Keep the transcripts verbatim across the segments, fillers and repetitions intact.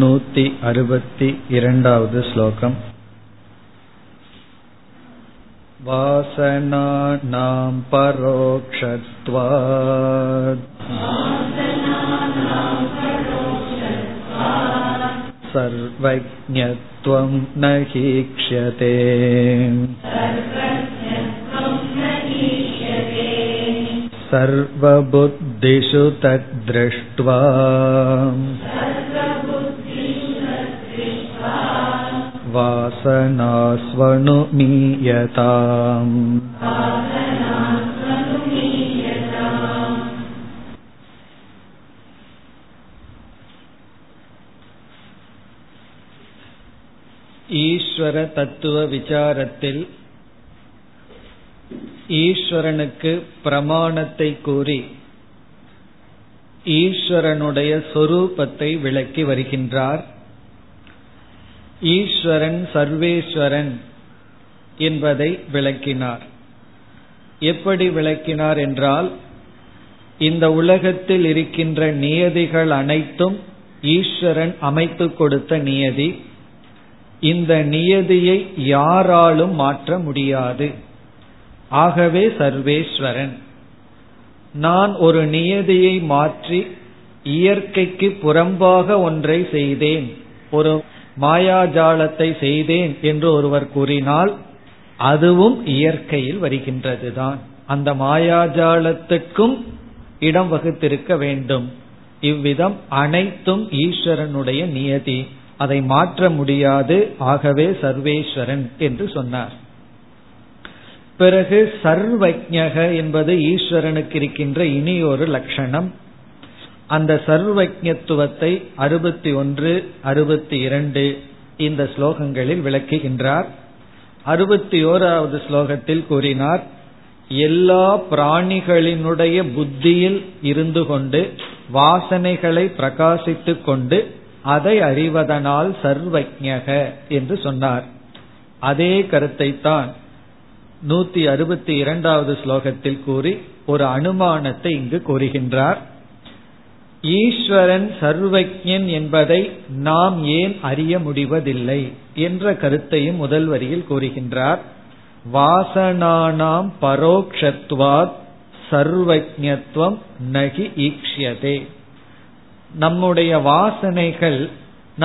நூத்தி அறுபத்தி இரண்டாவது ஸ்லோகம். வாசனானாம் பரோக்ஷத்வாத் சர்வஜ்ஞத்வம் நஹீக்ஷதே. சர்வ புத்திஷு தத்ருஷ்ட்வா வாசனாஸ்வனுமீயதாம். ஈஸ்வர தத்துவ விசாரத்தில் ஈஸ்வரனுக்கு பிரமாணத்தை கூறி ஈஸ்வரனுடைய சொரூபத்தை விளக்கி வருகின்றார். ஈஸ்வரன் சர்வேஸ்வரன் என்பதை விளக்கினார். எப்படி விளக்கினார் என்றால், இந்த உலகத்தில் இருக்கின்ற நியதிகள் அனைத்தும் ஈஸ்வரன் அமைத்து கொடுத்த நியதி. இந்த நியதியை யாராலும் மாற்ற முடியாது. ஆகவே சர்வேஸ்வரன். நான் ஒரு நியதியை மாற்றி இயற்கைக்கு புறம்பாக ஒன்றை செய்தேன், ஒரு மாயாஜாலத்தை செய்தேன் என்று ஒருவர் கூறினால் அதுவும் இயற்கையில் வருகின்றதுதான். அந்த மாயாஜாலத்துக்கும் இடம் வகுத்திருக்க வேண்டும். இவ்விதம் அனைத்தும் ஈஸ்வரனுடைய நியதி, அதை மாற்ற முடியாது. ஆகவே சர்வேஸ்வரன் என்று சொன்னார். பிறகு சர்வஜ்ஞக என்பது ஈஸ்வரனுக்கு இருக்கின்ற இனி ஒரு லட்சணம். அந்த சர்வஜ்ஞத்துவத்தை அறுபத்தி ஒன்று அறுபத்தி இரண்டு இந்த ஸ்லோகங்களில் விளக்குகின்றார். அறுபத்தி ஓராவது ஸ்லோகத்தில் கூறினார், எல்லா பிராணிகளினுடைய புத்தியில் இருந்து கொண்டு வாசனைகளை பிரகாசித்து கொண்டு அதை அறிவதனால் சர்வஜ்ஞக என்று சொன்னார். அதே கருத்தை தான் நூத்தி அறுபத்தி இரண்டாவது ஸ்லோகத்தில் கூறி ஒரு அனுமானத்தை இங்கு கூறுகின்றார். ஈஸ்வரன் சர்வஜ்ஞன் என்பதை நாம் ஏன் அறிய முடிவதில்லை என்ற கருத்தையும் முதல் வரியில் கூறுகின்றார். வாசனானாம் பரோக்ஷத்வாத் சர்வஜ்ஞத்வம் நகி ஈக்ஷ்யதே. நம்முடைய வாசனைகள்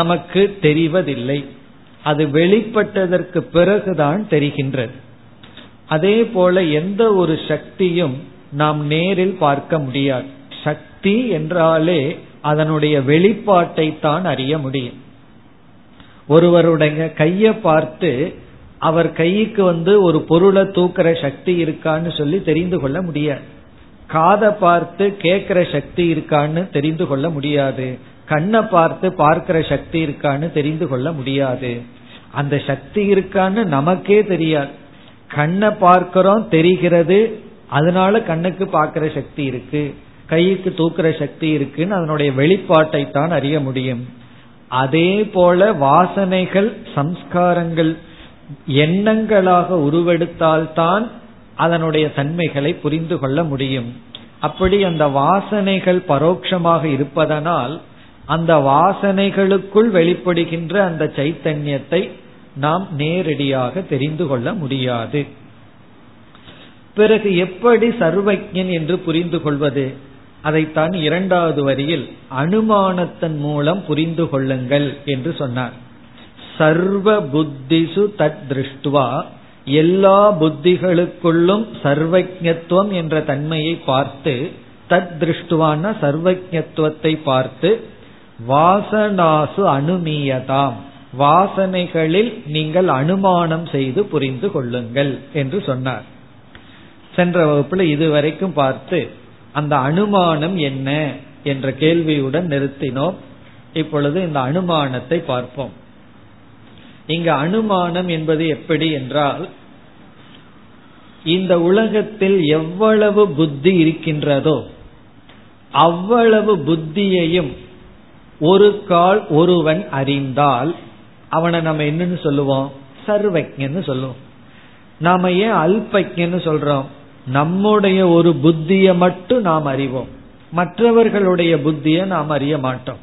நமக்கு தெரிவதில்லை, அது வெளிப்பட்டதற்கு பிறகுதான் தெரிகின்றது. அதே போல எந்த ஒரு சக்தியும் நாம் நேரில் பார்க்க முடியாது. சக்தி என்றாலே அதனுடைய வெளிப்பாட்டை தான் அறிய முடியும். ஒருவருடைய கையை பார்த்து அவர் கைக்கு வந்து ஒரு பொருளை தூக்கிற சக்தி இருக்கான்னு சொல்லி தெரிந்து கொள்ள முடியாது. காதை பார்த்து கேட்கிற சக்தி இருக்கான்னு தெரிந்து கொள்ள முடியாது. கண்ணை பார்த்து பார்க்கிற சக்தி இருக்கான்னு தெரிந்து கொள்ள முடியாது. அந்த சக்தி இருக்கான்னு நமக்கே தெரியாது. கண்ணை பார்க்கிறோம், தெரிகிறது, அதனால கண்ணுக்கு பார்க்கிற சக்தி இருக்கு, கைக்கு தூக்குற சக்தி இருக்குன்னு அதனுடைய வெளிப்பாட்டை தான் அறிய முடியும். அதே போல வாசனைகள், சம்ஸ்காரங்கள் எண்ணங்களாக உருவெடுத்தால்தான் அதனுடைய தன்மைகளை புரிந்து கொள்ள முடியும். அப்படி அந்த வாசனைகள் பரோட்சமாக இருப்பதனால் அந்த வாசனைகளுக்குள் வெளிப்படுகின்ற அந்த சைத்தன்யத்தை நாம் நேரடியாக தெரிந்து கொள்ள முடியாது. பிறகு எப்படி சர்வஜ்ஞன் என்று புரிந்து கொள்வது? அதைத்தான் இரண்டாவது வரியில் அனுமானத்தின் மூலம் புரிந்து கொள்ளுங்கள் என்று சொன்னார். சர்வ புத்திசு தத் திருஷ்டுவா, எல்லா புத்திகளுக்குள்ளும் சர்வஜ்ஞத்துவம் என்ற தன்மையை பார்த்து, தத் திருஷ்டுவான சர்வஜ்ஞத்துவத்தை பார்த்து, வாசனாசு அனுமீயதாம், வாசனைகளில் நீங்கள் அனுமானம் செய்து புரிந்து கொள்ளுங்கள் என்று சொன்னார். சென்ற வகுப்புல இதுவரைக்கும் பார்த்து அந்த அனுமானம் என்ன என்ற கேள்வியுடன் நிறுத்தினோம். இப்பொழுது இந்த அனுமானத்தை பார்ப்போம். இங்க அனுமானம் என்பது எப்படி என்றால், இந்த உலகத்தில் எவ்வளவு புத்தி இருக்கின்றதோ அவ்வளவு புத்தியையும் ஒரு கால் ஒருவன் அறிந்தால் அவனை நம்ம என்னன்னு சொல்லுவோம்? சர்வஜ்ஞன்னு சொல்லுவோம். நாம ஏன் அல்பஜ்ஞன்னு சொல்றோம்? நம்முடைய ஒரு புத்தியை மட்டும் நாம் அறிவோம், மற்றவர்களுடைய புத்தியை நாம் அறிய மாட்டோம்.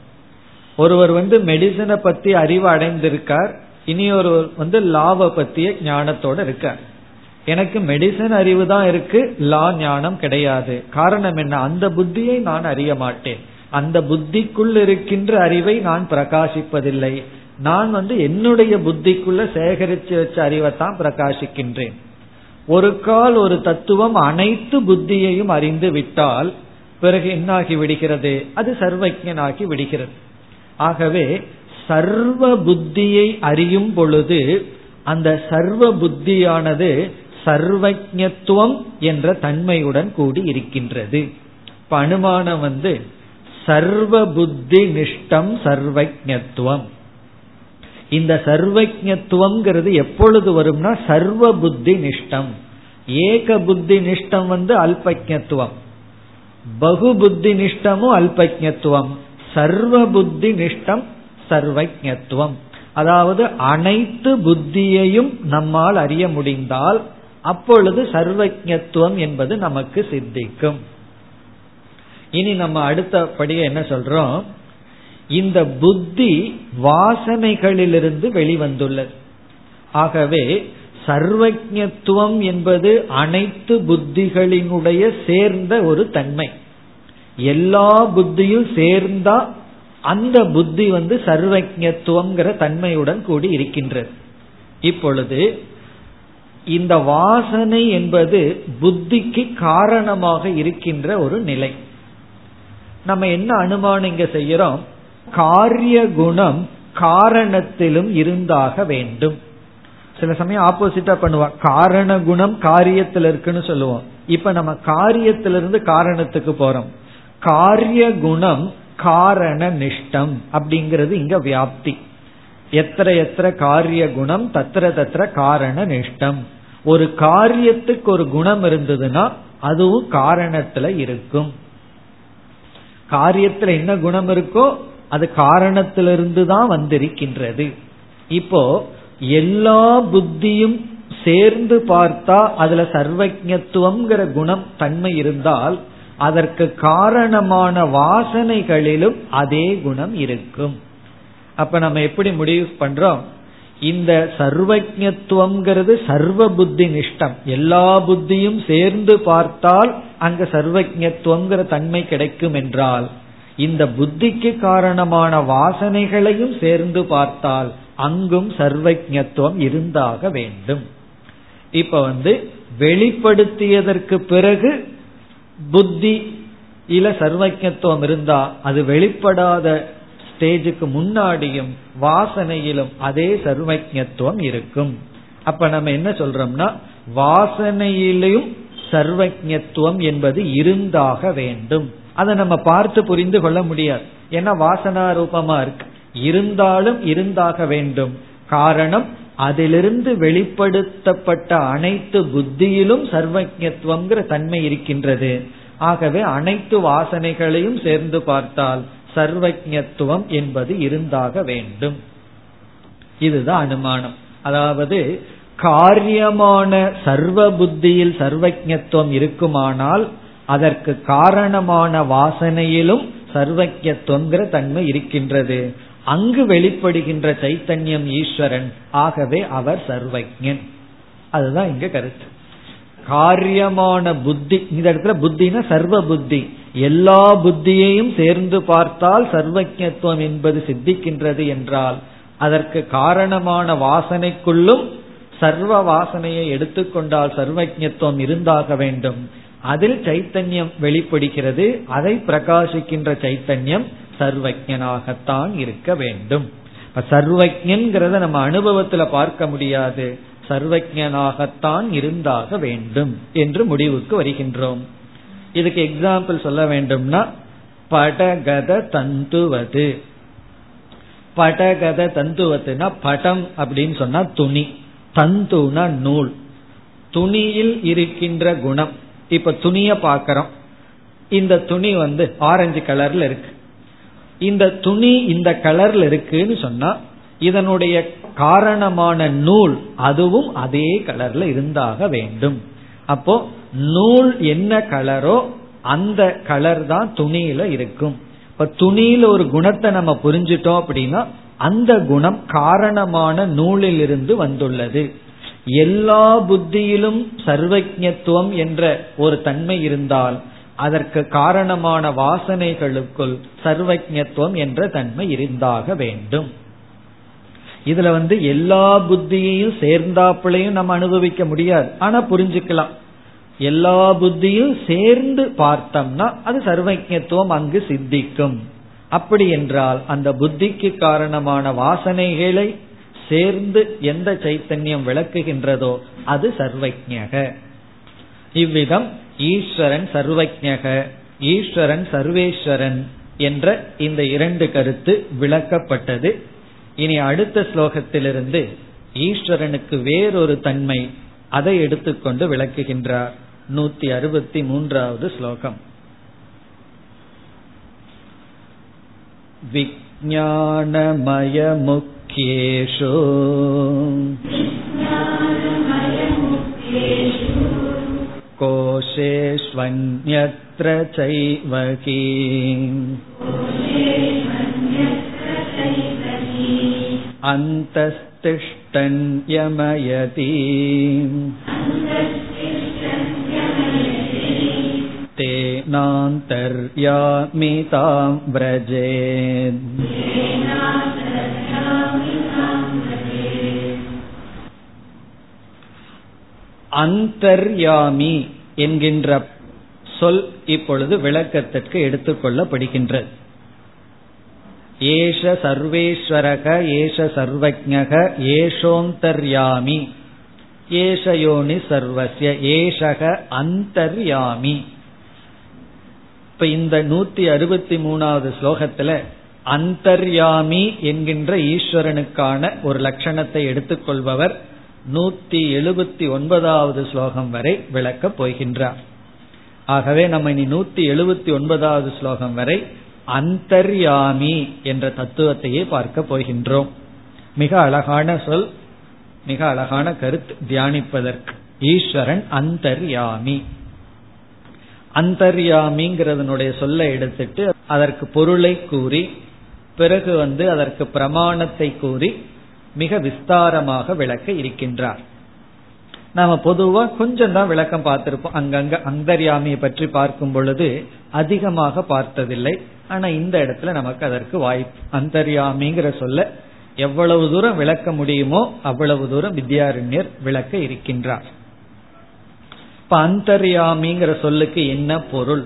ஒருவர் வந்து மெடிசனை பத்தி அறிவு அடைந்திருக்கார், இனி ஒருவர் வந்து லாவை பத்திய ஞானத்தோட இருக்கார். எனக்கு மெடிசன் அறிவு தான் இருக்கு, லா ஞானம் கிடையாது. காரணம் என்ன? அந்த புத்தியை நான் அறிய மாட்டேன், அந்த புத்திக்குள் இருக்கின்ற அறிவை நான் பிரகாசிப்பதில்லை. நான் வந்து என்னுடைய புத்திக்குள்ள சேகரித்து வச்ச அறிவைத்தான் பிரகாசிக்கின்றேன். ஒரு கால் ஒரு தத்துவம் அனைத்து புத்தியையும் அறிந்து விட்டால் பிறகு என்னாகி விடுகிறது? அது சர்வஜனாகி விடுகிறது. ஆகவே சர்வ புத்தியை அறியும் பொழுது அந்த சர்வ புத்தியானது சர்வஜத்துவம் என்ற தன்மையுடன் கூடி இருக்கின்றது. இப்ப அனுமானம் வந்து சர்வ புத்தி நிஷ்டம் சர்வஜத்துவம். இந்த சர்வஜத்துவம் எப்பொழுது வரும்னா சர்வ புத்தி நிஷ்டம். ஏக புத்தி நிஷ்டம் வந்து அல்பஜத்துவம், பகு புத்தி நிஷ்டமும் அல்பஜத்துவம். சர்வ புத்தி நிஷ்டம் சர்வஜத்துவம், அதாவது அனைத்து புத்தியையும் நம்மால் அறிய முடிந்தால் அப்பொழுது சர்வஜத்துவம் என்பது நமக்கு சித்திக்கும். இனி நம்ம அடுத்தபடியே என்ன சொல்றோம்? இந்த புத்தி வாசனைகளிலிருந்து வெளிவந்துள்ளது. ஆகவே சர்வஜத்துவம் என்பது அனைத்து புத்திகளினுடைய சேர்ந்த ஒரு தன்மை. எல்லா புத்தியும் சேர்ந்தா அந்த புத்தி வந்து சர்வஜத்துவம்ங்கிற தன்மையுடன் கூடி இருக்கின்றது. இப்பொழுது இந்த வாசனை என்பது புத்திக்கு காரணமாக இருக்கின்ற ஒரு நிலை. நம்ம என்ன அனுமானம் இங்க செய்யறோம்? காரிய குணம் காரணத்திலும் இருந்தாக வேண்டும். சில சமயம் ஆப்போசிட்டா பண்ணுவோம், காரண குணம் காரியத்தில் இருக்குன்னு சொல்லுவோம். இப்ப நம்ம காரியத்திலிருந்து காரணத்துக்கு போறோம். காரிய குணம் காரண நிஷ்டம் அப்படிங்கிறது இங்க வியாப்தி. எத்திர எத்திர காரிய குணம் தத்திர தத்திர காரண நிஷ்டம். ஒரு காரியத்துக்கு ஒரு குணம் இருந்ததுன்னா அதுவும் காரணத்துல இருக்கும். காரியத்துல என்ன குணம் இருக்கோ அது காரணத்திலிருந்து தான் வந்திருக்கின்றது. இப்போ எல்லா புத்தியும் சேர்ந்து பார்த்தா அதுல சர்வஜத்துவம்ங்கிற குணம் தன்மை இருந்தால் அதற்கு காரணமான வாசனைகளிலும் அதே குணம் இருக்கும். அப்ப நம்ம எப்படி முடிவு பண்றோம்? இந்த சர்வஜத்துவம்ங்கிறது சர்வ புத்தி நிஷ்டம். எல்லா புத்தியும் சேர்ந்து பார்த்தால் அங்க சர்வஜத்துவம்ங்கிற தன்மை கிடைக்கும் என்றால் இந்த புத்திக்கு காரணமான வாசனைகளையும் சேர்ந்து பார்த்தால் அங்கும் சர்வஜத்துவம் இருந்தாக வேண்டும். இப்ப வந்து வெளிப்படுத்தியதற்கு பிறகு புத்தி இல சர்வஜத்துவம் இருந்தா அது வெளிப்படாத ஸ்டேஜுக்கு முன்னாடியும் வாசனையிலும் அதே சர்வஜத்துவம் இருக்கும். அப்ப நம்ம என்ன சொல்றோம்னா வாசனையிலும் சர்வஜத்துவம் என்பது இருந்தாக வேண்டும். அதை நம்ம பார்த்து புரிந்து கொள்ள முடியாது, ஏன்னா வாசனா ரூபமா இருக்கு. இருந்தாலும் இருந்தாக வேண்டும். காரணம் அதிலிருந்து வெளிப்படுத்தப்பட்ட அனைத்து புத்தியிலும் சர்வஜத்துவம்ங்கிற தன்மை இருக்கின்றது. ஆகவே அனைத்து வாசனைகளையும் சேர்ந்து பார்த்தால் சர்வஜத்துவம் என்பது இருந்தாக வேண்டும். இதுதான் அனுமானம். அதாவது காரியமான சர்வ புத்தியில் சர்வஜத்துவம் இருக்குமானால் அதற்கு காரணமான வாசனையிலும் சர்வஜத்துவம்ங்கிற தன்மை இருக்கின்றது. அங்கு வெளிப்படுகின்ற சைத்தன்யம் ஈஸ்வரன். ஆகவே அவர் சர்வஜன். அதுதான் இங்க கருத்து. காரியமான புத்தி, இந்த இடத்துல புத்தினா சர்வ புத்தி, எல்லா புத்தியையும் சேர்ந்து பார்த்தால் சர்வஜத்துவம் என்பது சித்திக்கின்றது என்றால் அதற்கு காரணமான வாசனைக்குள்ளும் சர்வ வாசனையை எடுத்துக்கொண்டால் சர்வஜத்துவம் இருந்தாக வேண்டும். அதில் சைத்தன்யம் வெளிப்படுகிறது, அதை பிரகாசிக்கின்ற சைத்தன்யம் சர்வஜனாகத்தான் இருக்க வேண்டும். சர்வஜன்கிறத நம்ம அனுபவத்துல பார்க்க முடியாது, சர்வஜனாகத்தான் இருந்தாக வேண்டும் என்று முடிவுக்கு வருகின்றோம். இதுக்கு எக்ஸாம்பிள் சொல்ல வேண்டும்னா படகத தந்துவது. படகத தந்துவதுனா படம் அப்படின்னு சொன்னா துணி, தந்துனா நூல், துணியில் இருக்கின்ற குணம். இப்ப துணிய பாக்கிறோம். இந்த துணி வந்து ஆரஞ்சு கலர்ல இருக்கு. இந்த துணி இந்த கலர்ல இருக்குன்னு சொன்னா இதனுடைய காரணமான நூல் அதுவும் அதே கலர்ல இருந்தாக வேண்டும். அப்போ நூல் என்ன கலரோ அந்த கலர் தான் துணியில இருக்கும். இப்ப துணியில ஒரு குணத்தை நம்ம புரிஞ்சிட்டோம் அப்படின்னா அந்த குணம் காரணமான நூலில் இருந்து வந்துள்ளது. எல்லா புத்தியிலும் சர்வஜத்துவம் என்ற ஒரு தன்மை இருந்தால் அதற்கு காரணமான வாசனைகளுக்குள் சர்வஜத்துவம் என்ற தன்மை இருந்தாக வேண்டும். இதுல வந்து எல்லா புத்தியையும் சேர்ந்தாப்பிள்ளையும் நம்ம அனுபவிக்க முடியாது, ஆனா புரிஞ்சுக்கலாம். எல்லா புத்தியும் சேர்ந்து பார்த்தோம்னா அது சர்வஜத்துவம் அங்கு சித்திக்கும். அப்படி என்றால் அந்த புத்திக்கு காரணமான வாசனைகளை சேர்ந்து எந்த சைத்தன்யம் விளக்குகின்றதோ அது சர்வஜ்ஞக. இவ்விதம் ஈஸ்வரன் சர்வஜ்ஞக, ஈஸ்வரன் சர்வேஸ்வரன் என்ற இந்த இரண்டு கருத்து விளக்கப்பட்டது. இனி அடுத்த ஸ்லோகத்திலிருந்து ஈஸ்வரனுக்கு வேறொரு தன்மை, அதை எடுத்துக்கொண்டு விளக்குகின்றார். நூத்தி அறுபத்தி மூன்றாவது ஸ்லோகம். விஞ்ஞானமய முக்யேஷு கோஷேஷ்வன்யத்ர சைவகி அந்தஸ்திஷ்டன் யமயதி தேனாந்தர்யாமிதாம் வ்ரஜேத். அந்தர்யாமி என்கின்ற சொல் இப்பொழுது விளக்கத்திற்கு எடுத்துக்கொள்ளப்படுகின்றது. ஏஷ சர்வேஸ்வரக, ஏஷ சர்வஜ்ஞக, ஏஷோந்தர்யாமி, ஏஷயோனி சர்வஸ்ய, ஏஷக அந்தர்யாமி. இப்ப இந்த நூத்தி அறுபத்தி மூணாவது ஸ்லோகத்துல அந்தர்யாமி என்கின்ற ஈஸ்வரனுக்கான ஒரு லட்சணத்தை எடுத்துக்கொள்பவர் நூத்தி எழுபத்தி ஒன்பதாவது ஸ்லோகம் வரை விளக்கப் போகின்றார். ஆகவே நம்ம இனி நூத்தி எழுபத்தி ஒன்பதாவது ஸ்லோகம் வரை அந்தர்யாமி என்ற தத்துவத்தையே பார்க்க போகின்றோம். மிக அழகான சொல், மிக அழகான கருத்து தியானிப்பதற்கு. ஈஸ்வரன் அந்தர்யாமி. அந்தர்யாமிங்கிறதனுடைய சொல்ல எடுத்துட்டு அதற்கு பொருளை கூறி, பிறகு வந்து அதற்கு பிரமாணத்தை கூறி மிக விஸ்தாரமாக விளக்க இருக்கின்றார். நாம பொதுவா கொஞ்சம் தான் விளக்கம் பார்த்திருப்போம். அங்கங்க அந்தர்யாமியை பற்றி பார்க்கும் பொழுது அதிகமாக பார்த்ததில்லை, ஆனா இந்த இடத்துல நமக்கு அதற்கு வாய்ப்பு. அந்தர்யாமிங்கிற சொல்ல எவ்வளவு தூரம் விளக்க முடியுமோ அவ்வளவு தூரம் வித்யாரண்யர் விளக்க இருக்கின்றார். இப்ப அந்தர்யாமிங்கிற சொல்லுக்கு என்ன பொருள்,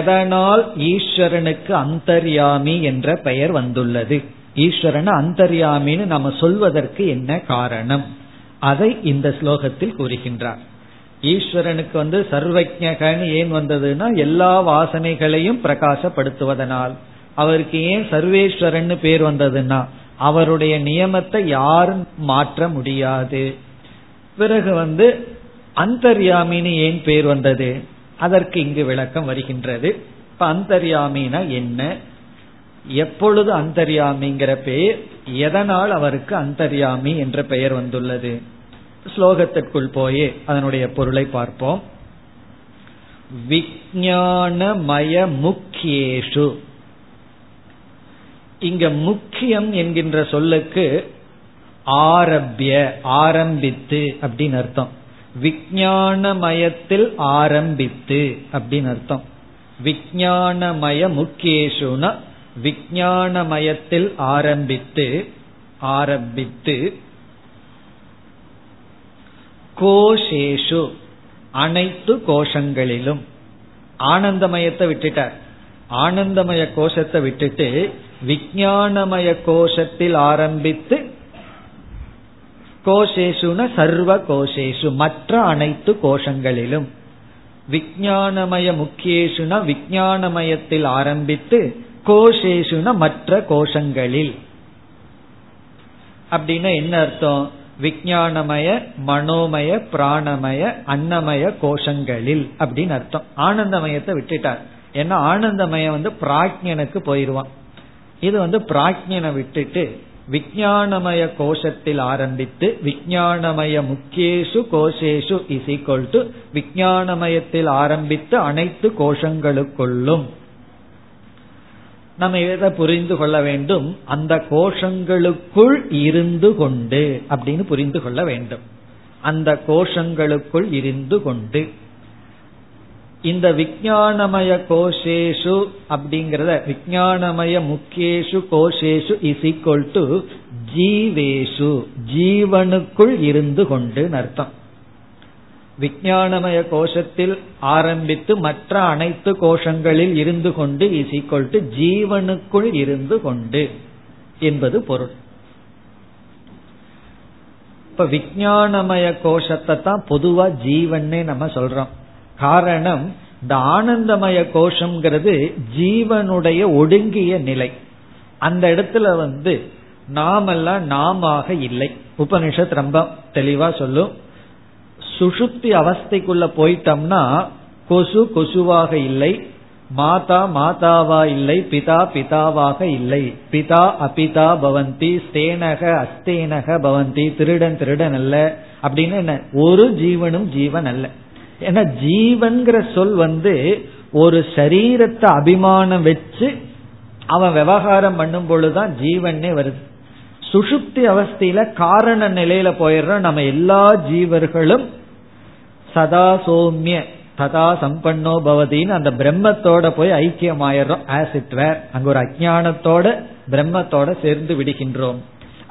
எதனால் ஈஸ்வரனுக்கு அந்தர்யாமி என்ற பெயர் வந்துள்ளது, ஈஸ்வரன் அந்தர்யாமின்னு நம்ம சொல்வதற்கு என்ன காரணம், அதை இந்த ஸ்லோகத்தில் கூறுகின்றார். ஈஸ்வரனுக்கு வந்து சர்வஜ்ஞகன்னு ஏன் வந்ததுன்னா எல்லா வாசனைகளையும் பிரகாசப்படுத்துவதனால். அவருக்கு ஏன் சர்வேஸ்வரன் பேர் வந்ததுன்னா அவருடைய நியமத்தை யாரும் மாற்ற முடியாது. பிறகு வந்து அந்தர்யாமின்னு ஏன் பேர் வந்தது, அதற்கு இங்கு விளக்கம் வருகின்றது. இப்ப அந்தர்யாமினா என்ன, எப்பொழுது அந்தர்யாமிங்கிற பெயர், எதனால் அவருக்கு அந்தர்யாமி என்ற பெயர் வந்துள்ளது, ஸ்லோகத்திற்குள் போயே அதனுடைய பொருளை பார்ப்போம். விஞ்ஞானமய முக்கியேஷு. இங்க முக்கியம் என்கின்ற சொல்லுக்கு ஆரம்பிய, ஆரம்பித்து அப்படின்னு அர்த்தம். விஞ்ஞானமயத்தில் ஆரம்பித்து அப்படின்னு அர்த்தம். விஞ்ஞானமய முக்கியேஷுனா விஞ்ஞானமயத்தில் ஆரம்பித்து, ஆரம்பித்து கோஷேஷு அனைத்து கோஷங்களிலும். ஆனந்தமயத்தை விட்டுட்டார், ஆனந்தமய கோஷத்தை விட்டுட்டு விஞ்ஞானமய கோஷத்தில் ஆரம்பித்து கோஷேஷுன சர்வ கோஷேஷு மற்ற அனைத்து கோஷங்களிலும். விஞ்ஞானமய முக்கியேஷுனா விஞ்ஞானமயத்தில் ஆரம்பித்து கோஷேஷுன மற்ற கோஷங்களில். அப்படின்னா என்ன அர்த்தம், விஞ்ஞானமய, மனோமய, பிராணமய, அன்னமய கோஷங்களில் அப்படின்னு அர்த்தம். ஆனந்தமயத்தை விட்டுட்டார், ஏன்னா ஆனந்தமயம் வந்து பிராக்ஞனுக்கு போயிடுவான். இது வந்து பிராக்ஞனை விட்டுட்டு விஞ்ஞானமய கோஷத்தில் ஆரம்பித்து விஞ்ஞானமய முக்கியேஷு கோஷேஷு இஸ் ஈக்வல் டு விஞ்ஞானமயத்தில் ஆரம்பித்து அனைத்து கோஷங்களுக்குள்ளும். நம்ம எதை புரிந்து கொள்ள வேண்டும்? அந்த கோஷங்களுக்குள் இருந்து கொண்டு அப்படின்னு புரிந்து கொள்ள வேண்டும். அந்த கோஷங்களுக்குள் இருந்து கொண்டு இந்த விஞ்ஞானமய கோஷேஷு அப்படிங்கறத விஞ்ஞானமய முக்கியேஷு கோஷேஷு இஸ் ஈக்வல் டு ஜீவேஷு, ஜீவனுக்குள் இருந்து கொண்டு அர்த்தம். விஞ்ஞானமய கோஷத்தில் ஆரம்பித்து மற்ற அனைத்து கோஷங்களில் இருந்து கொண்டு இஸ் ஈக்வல் டு ஜீவனுக்குள் இருந்து கொண்டு என்பது பொருள். இப்ப விஞ்ஞானமய கோஷத்தை தான் பொதுவா ஜீவன்னே நம்ம சொல்றோம். காரணம், இந்த ஆனந்தமய கோஷம்ங்கிறது ஜீவனுடைய ஒடுங்கிய நிலை. அந்த இடத்துல வந்து நாமெல்லாம் நாம இல்லை. உபனிஷத் ரொம்ப தெளிவா சொல்லும், சுஷுப்தி அவஸ்தைக்குள்ள போயிட்டோம்னா கொசு கொசுவாக இல்லை, மாதா மாதாவா இல்லை, பிதா பிதாவாக இல்லை, பிதா அபிதா பவந்தி, ஸ்தேனக அஸ்தேனக பவந்தி, திருடன் திருடன் அல்ல அப்படின்னு என்ன, ஒரு ஜீவனும் ஜீவன் அல்ல. ஏன்னா ஜீவன்கிற சொல் வந்து ஒரு சரீரத்தை அபிமானம் வச்சு அவன் விவகாரம் பண்ணும் பொழுதுதான் ஜீவனே வருது. சுஷுப்தி அவஸ்தையில காரண நிலையில போயிடுறோம். நம்ம எல்லா ஜீவர்களும் சதா சோம்ய சதா சம்பன்னோ பவதின்னு அந்த பிரம்மத்தோட போய் ஐக்கியமாயிடுறோம். ஆஸ் இட் வேர், அங்க ஒரு அஜ்ஞானத்தோட பிரம்மத்தோட சேர்ந்து விடுகின்றோம்.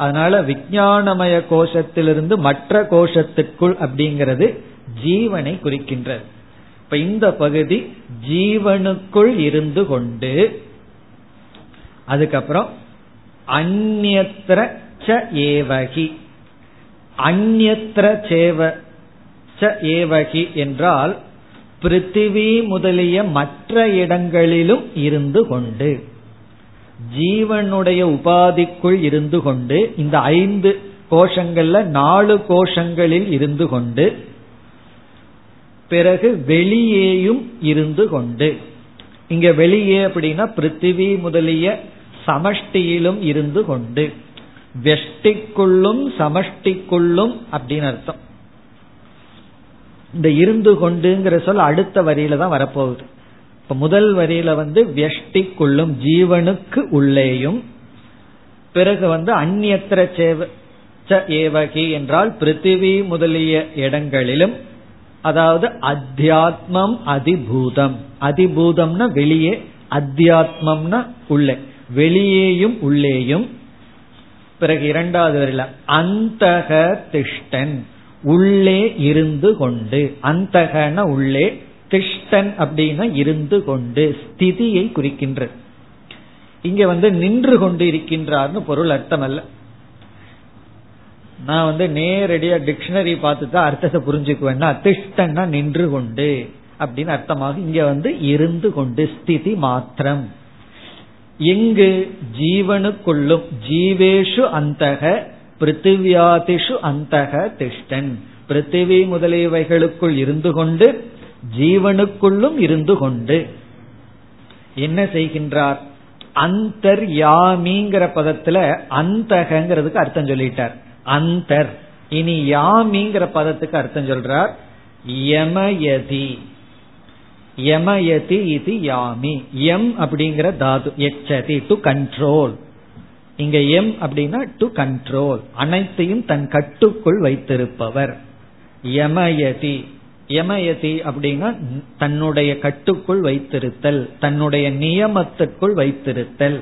அதனால விஞ்ஞானமய கோஷத்திலிருந்து மற்ற கோஷத்துக்குள் அப்படிங்கிறது ஜீவனை குறிக்கின்றது. இப்ப இந்த பகுதி ஜீவனுக்குள் இருந்து கொண்டு, அதுக்கப்புறம் அந்யத்ர ச ஏவகி. அந்யத்ர ச ஏவகி என்றால் பிருத்திவி முதலிய மற்ற இடங்களிலும் இருந்து கொண்டு, ஜீவனுடைய உபாதிக்குள் இருந்து கொண்டு, இந்த ஐந்து கோஷங்கள்ல நாலு கோஷங்களில் இருந்து கொண்டு, பிறகு வெளியேயும் இருந்து கொண்டு. இங்க வெளியே அப்படின்னா பிருத்திவி முதலிய சமஷ்டியிலும் இருந்து கொண்டு, வெஷ்டிக்குள்ளும் சமஷ்டிக்குள்ளும் அப்படின்னு அர்த்தம். இந்த இருந்து கொண்டுங்கிற சொல் அடுத்த வரியில தான் வரப்போகுது. இப்ப முதல் வரியில வந்து வெஷ்டிக்குள்ளும் ஜீவனுக்கு உள்ளேயும், பிறகு வந்து அந்நியத்திர சேவகி என்றால் பிருத்திவி முதலிய இடங்களிலும், அதாவது அத்தியாத்மம் அதிபூதம். அதிபூதம்னா வெளியே, அத்தியாத்மம்னா உள்ளே, வெளியேயும் உள்ளேயும். பிறகு இரண்டாவது வரையில அந்தக திஷ்டன், உள்ளே இருந்து கொண்டு. அந்தகன உள்ளே, திஷ்டன் அப்படின்னா இருந்து கொண்டு, ஸ்திதியை குறிக்கின்ற. இங்க வந்து நின்று கொண்டு இருக்கின்றார்னு பொருள் அர்த்தம் அல்ல. நான் வந்து நேரடியா டிக்ஷனரி பார்த்துதான் அர்த்தத்தை புரிஞ்சுக்குவேன்னா திஷ்டன்னா நின்று கொண்டு அப்படின்னு அர்த்தமாக, இங்க வந்து இருந்து கொண்டு ஸ்திதி மாத்திரம். எங்கு? ஜீவனுக்குள்ளும், ஜீவேஷு அந்தக பிருத்திவியாதிஷு அந்தக திஷ்டன். பிருத்திவி முதலியவைகளுக்குள் இருந்து கொண்டு, ஜீவனுக்குள்ளும் இருந்து கொண்டு என்ன செய்கின்றார்? அந்தர்யாமிங்கிற பதத்துல அந்தகங்கிறதுக்கு அர்த்தம் சொல்லிட்டார். அந்தர், இனி யாமிங்கிற பதத்துக்கு அர்த்தம் சொல்றார் யமயதி. யமயதி இது யாமி. எம் அப்படிங்கிற தாது எச்சதி, டு கண்ட்ரோல். இங்க எம் அப்படின்னா டு கண்ட்ரோல், அனைத்தையும் தன் கட்டுக்குள் வைத்திருப்பவர். யமயதி, யமயதி அப்படின்னா தன்னுடைய கட்டுக்குள் வைத்திருத்தல், தன்னுடைய நியமத்துக்குள் வைத்திருத்தல்.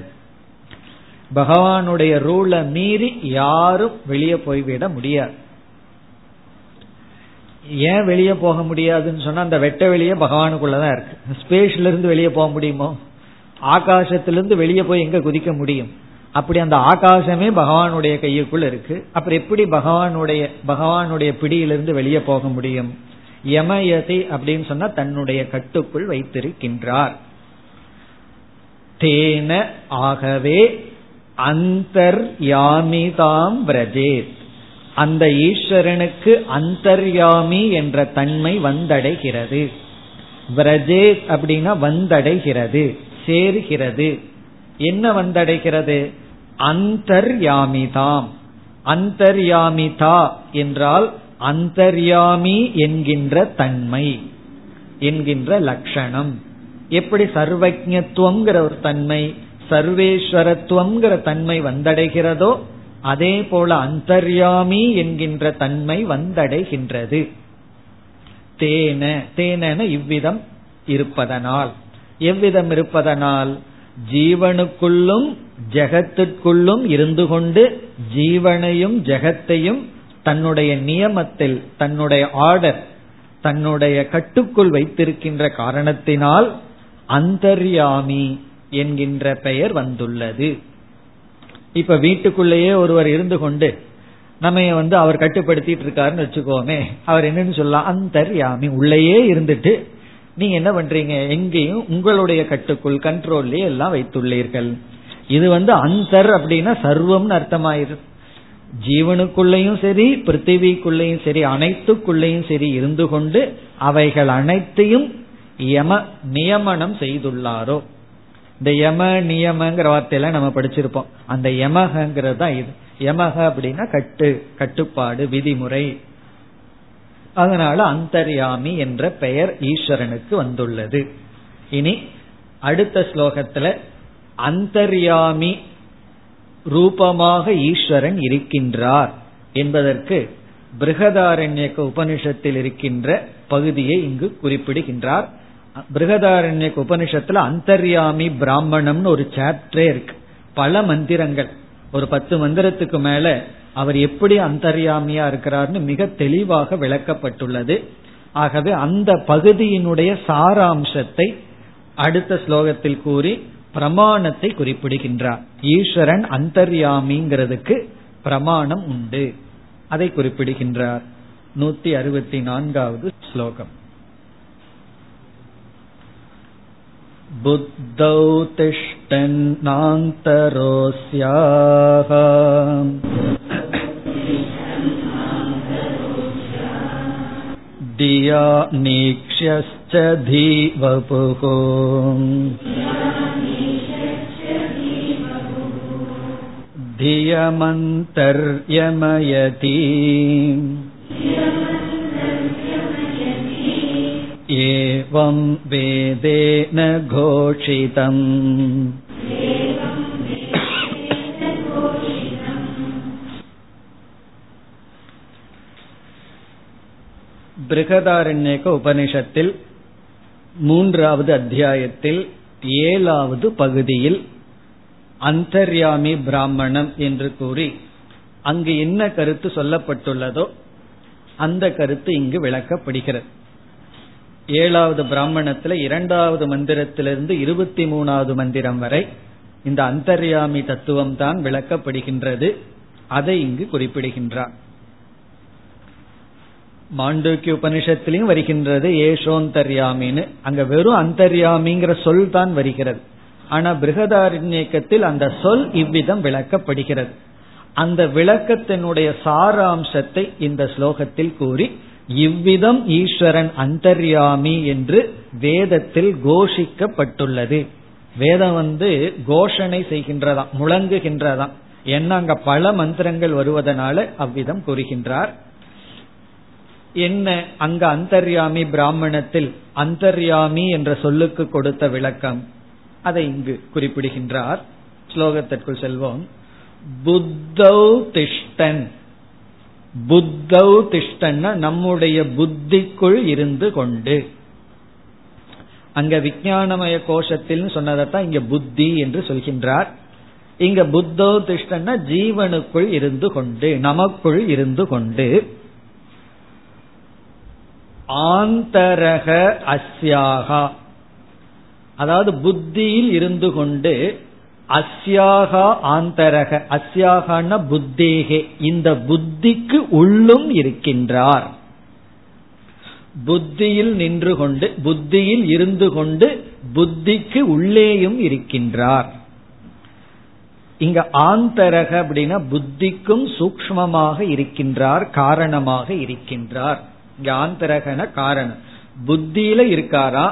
பகவானுடைய ரூலை மீறி யாரும் வெளியே போய்விட முடியாது. ஏன் வெளியே போக முடியாதுன்னு சொன்னா, அந்த வெட்ட வெளியே பகவானுக்குள்ளதான் இருக்கு. ஸ்பேஸ்ல இருந்து வெளியே போக முடியுமோ? ஆகாசத்திலிருந்து வெளியே போய் எங்க குதிக்க முடியும்? அப்படி அந்த ஆகாசமே பகவானுடைய கையுக்குள்ள இருக்கு. அப்புறம் எப்படி பகவானுடைய பகவானுடைய பிடியிலிருந்து வெளியே போக முடியும்? யமயதி அப்படின்னு சொன்னா தன்னுடைய கட்டுக்குள் வைத்திருக்கின்றார். தேன ஆகவே அந்தர்யாமிதாம் விரஜேத், அந்த ஈஸ்வரனுக்கு அந்தர்யாமி என்ற தன்மை வந்தடைகிறது. விரஜேத் அப்படின்னா வந்தடைகிறது, சேர்கிறது. என்ன வந்தடைகிறது? அந்தர்யாமிதாம். அந்தர்யாமிதா என்றால் அந்தர்யாமி என்கின்ற தன்மை, என்கின்ற லட்சணம். எப்படி சர்வஜத்துவம்ங்கிற ஒரு தன்மை சர்வேஸ்வரத்துவம்ங்கிற தன்மை வந்தடைகிறதோ அதே போல அந்தர்யாமி என்கின்ற தன்மை வந்தடைகின்றது. தேன தேன இவ்விதம் இருப்பதனால், எவ்விதம் இருப்பதனால், ஜீவனுக்குள்ளும் ஜெகத்திற்குள்ளும் இருந்து கொண்டு ஜீவனையும் ஜெகத்தையும் தன்னுடைய நியமத்தில், தன்னுடைய ஆர்டர், தன்னுடைய கட்டுக்குள் வைத்திருக்கின்ற காரணத்தினால் அந்தர்யாமி என்கின்ற பெயர் வந்துள்ளது. இப்ப வீட்டுக்குள்ளேயே ஒருவர் இருந்து கொண்டு நம்ம வந்து அவர் கட்டுப்படுத்திட்டு இருக்காருன்னு வச்சுக்கோமே, அவர் என்னன்னு சொல்லலாம், அந்தர்யாமி. உள்ளேயே இருந்துட்டு நீங்க என்ன பண்றீங்க, எங்கேயும் உங்களுடைய கட்டுக்குள் கண்ட்ரோல்லே எல்லாம் வைத்துள்ளீர்கள். இது வந்து அந்தர் அப்படின்னா சர்வம்னு அர்த்தமாயிரு. ஜீவனுக்குள்ளேயும் சரி, பிருத்திவிக்குள்ளேயும் சரி, அனைத்துக்குள்ளேயும் சரி இருந்து கொண்டு அவைகள் அனைத்தையும் யம நியமனம் செய்துள்ளாரோ. இந்த யம நியமங்கிற வார்த்தையெல்லாம் நம்ம படிச்சிருப்போம். அந்த யமகங்கிறது தான் இது. யமக அப்படின்னா கட்டு, கட்டுப்பாடு, விதிமுறை. அதனால அந்தர்யாமி என்ற பெயர் ஈஸ்வரனுக்கு வந்துள்ளது. இனி அடுத்த ஸ்லோகத்துல அந்தர்யாமி ரூபமாக ஈஸ்வரன் இருக்கின்றார் என்பதற்கு பிருகதாரண்யக உபனிஷத்தில் இருக்கின்ற பகுதியை இங்கு குறிப்பிடுகின்றார். பிருகதாரண்யக உபனிஷத்துல அந்தர்யாமி பிராமணம்னு ஒரு சாப்டரே இருக்கு. பல மந்திரங்கள், ஒரு பத்து மந்திரத்துக்கு மேல அவர் எப்படி அந்தர்யாமியா இருக்கிறார்னு மிக தெளிவாக விளக்கப்பட்டுள்ளது. ஆகவே அந்த பகுதியினுடைய சாராம்சத்தை அடுத்த ஸ்லோகத்தில் கூறி பிரமாணத்தை குறிப்பிடுகின்றார். ஈஸ்வரன் அந்தர்யாமிங்கிறதுக்கு பிரமாணம் உண்டு, அதை குறிப்பிடுகின்றார். நூத்தி அறுபத்தி நான்காவது ஸ்லோகம். புத்தௌ திஷ்டன்னாந்தரோஸ்யாஹ தியா நீக்ஷ்யஸ்ச தீவபுகோ தியமந்தர்யமயதி ஏவம் வேதேன கோஷிதம். பிருகதாரண்யக உபனிஷத்தில் மூன்றாவது அத்தியாயத்தில் ஏழாவது பகுதியில் அந்தர்யாமி பிராமணம் என்று கூறி அங்கு என்ன கருத்து சொல்லப்பட்டுள்ளதோ அந்த கருத்து இங்கு விளக்கப்படுகிறது. ஏழாவது பிராமணத்துல இரண்டாவது மந்திரத்திலிருந்து இருபத்தி மூணாவது மந்திரம் வரை இந்த அந்தர்யாமி தத்துவம் தான் விளக்கப்படுகின்றது. அதை இங்கு குறிப்பிடுகின்றார். மாண்டூக்கிய உபனிஷத்திலையும் வருகின்றது ஏஷோந்தர்யாமின்னு. அங்க வெறும் அந்தர்யாமிங்கிற சொல் தான் வருகிறது. ஆனா பிருகதாரண்யகத்தில் அந்த சொல் இவ்விதம் விளக்கப்படுகிறது. அந்த விளக்கத்தினுடைய சாராம்சத்தை இந்த ஸ்லோகத்தில் கூறி இவ்விதம் ஈஸ்வரன் அந்தர்யாமி என்று வேதத்தில் கோஷிக்கப்பட்டுள்ளது. வேதம் வந்து கோஷனை செய்கின்றதாம், முழங்குகின்றதாம். ஏன்னா அங்க பல மந்திரங்கள் வருவதனால அவ்விதம் கூறுகின்றார். என்ன அங்க அந்தர்யாமி பிராமணத்தில் அந்தர்யாமி என்ற சொல்லுக்கு கொடுத்த விளக்கம் அதை இங்கு குறிப்பிடுகின்றார். ஸ்லோகத்திற்குள் செல்வோம். புத்தௌ திஷ்டன். புத்தௌ திஷ்டன்னா நம்முடைய புத்திக்குள் இருந்து கொண்டு. அங்க விஞ்ஞானமய கோஷத்தில் சொன்னதான் இங்க புத்தி என்று சொல்கின்றார். இங்க புத்தௌ திஷ்டன்னா ஜீவனுக்குள் இருந்து கொண்டு, நமக்குள் இருந்து கொண்டு. ஆந்தரக அஸ்யாகா, அதாவது புத்தியில் இருந்து கொண்டு. அஸ்யாகா ஆந்தரக அஸ்யாகனா புத்தேகே, இந்த புத்திக்கு உள்ளும் இருக்கின்றார். புத்தியில் நின்று கொண்டு, புத்தியில் இருந்து கொண்டு, புத்திக்கு உள்ளேயும் இருக்கின்றார். இங்க ஆந்தரக அப்படின்னா புத்திக்கும் சூக்ஷ்மமாக இருக்கின்றார், காரணமாக இருக்கின்றார். இங்க ஆந்தரகன காரணம், புத்தியில இருக்காரா,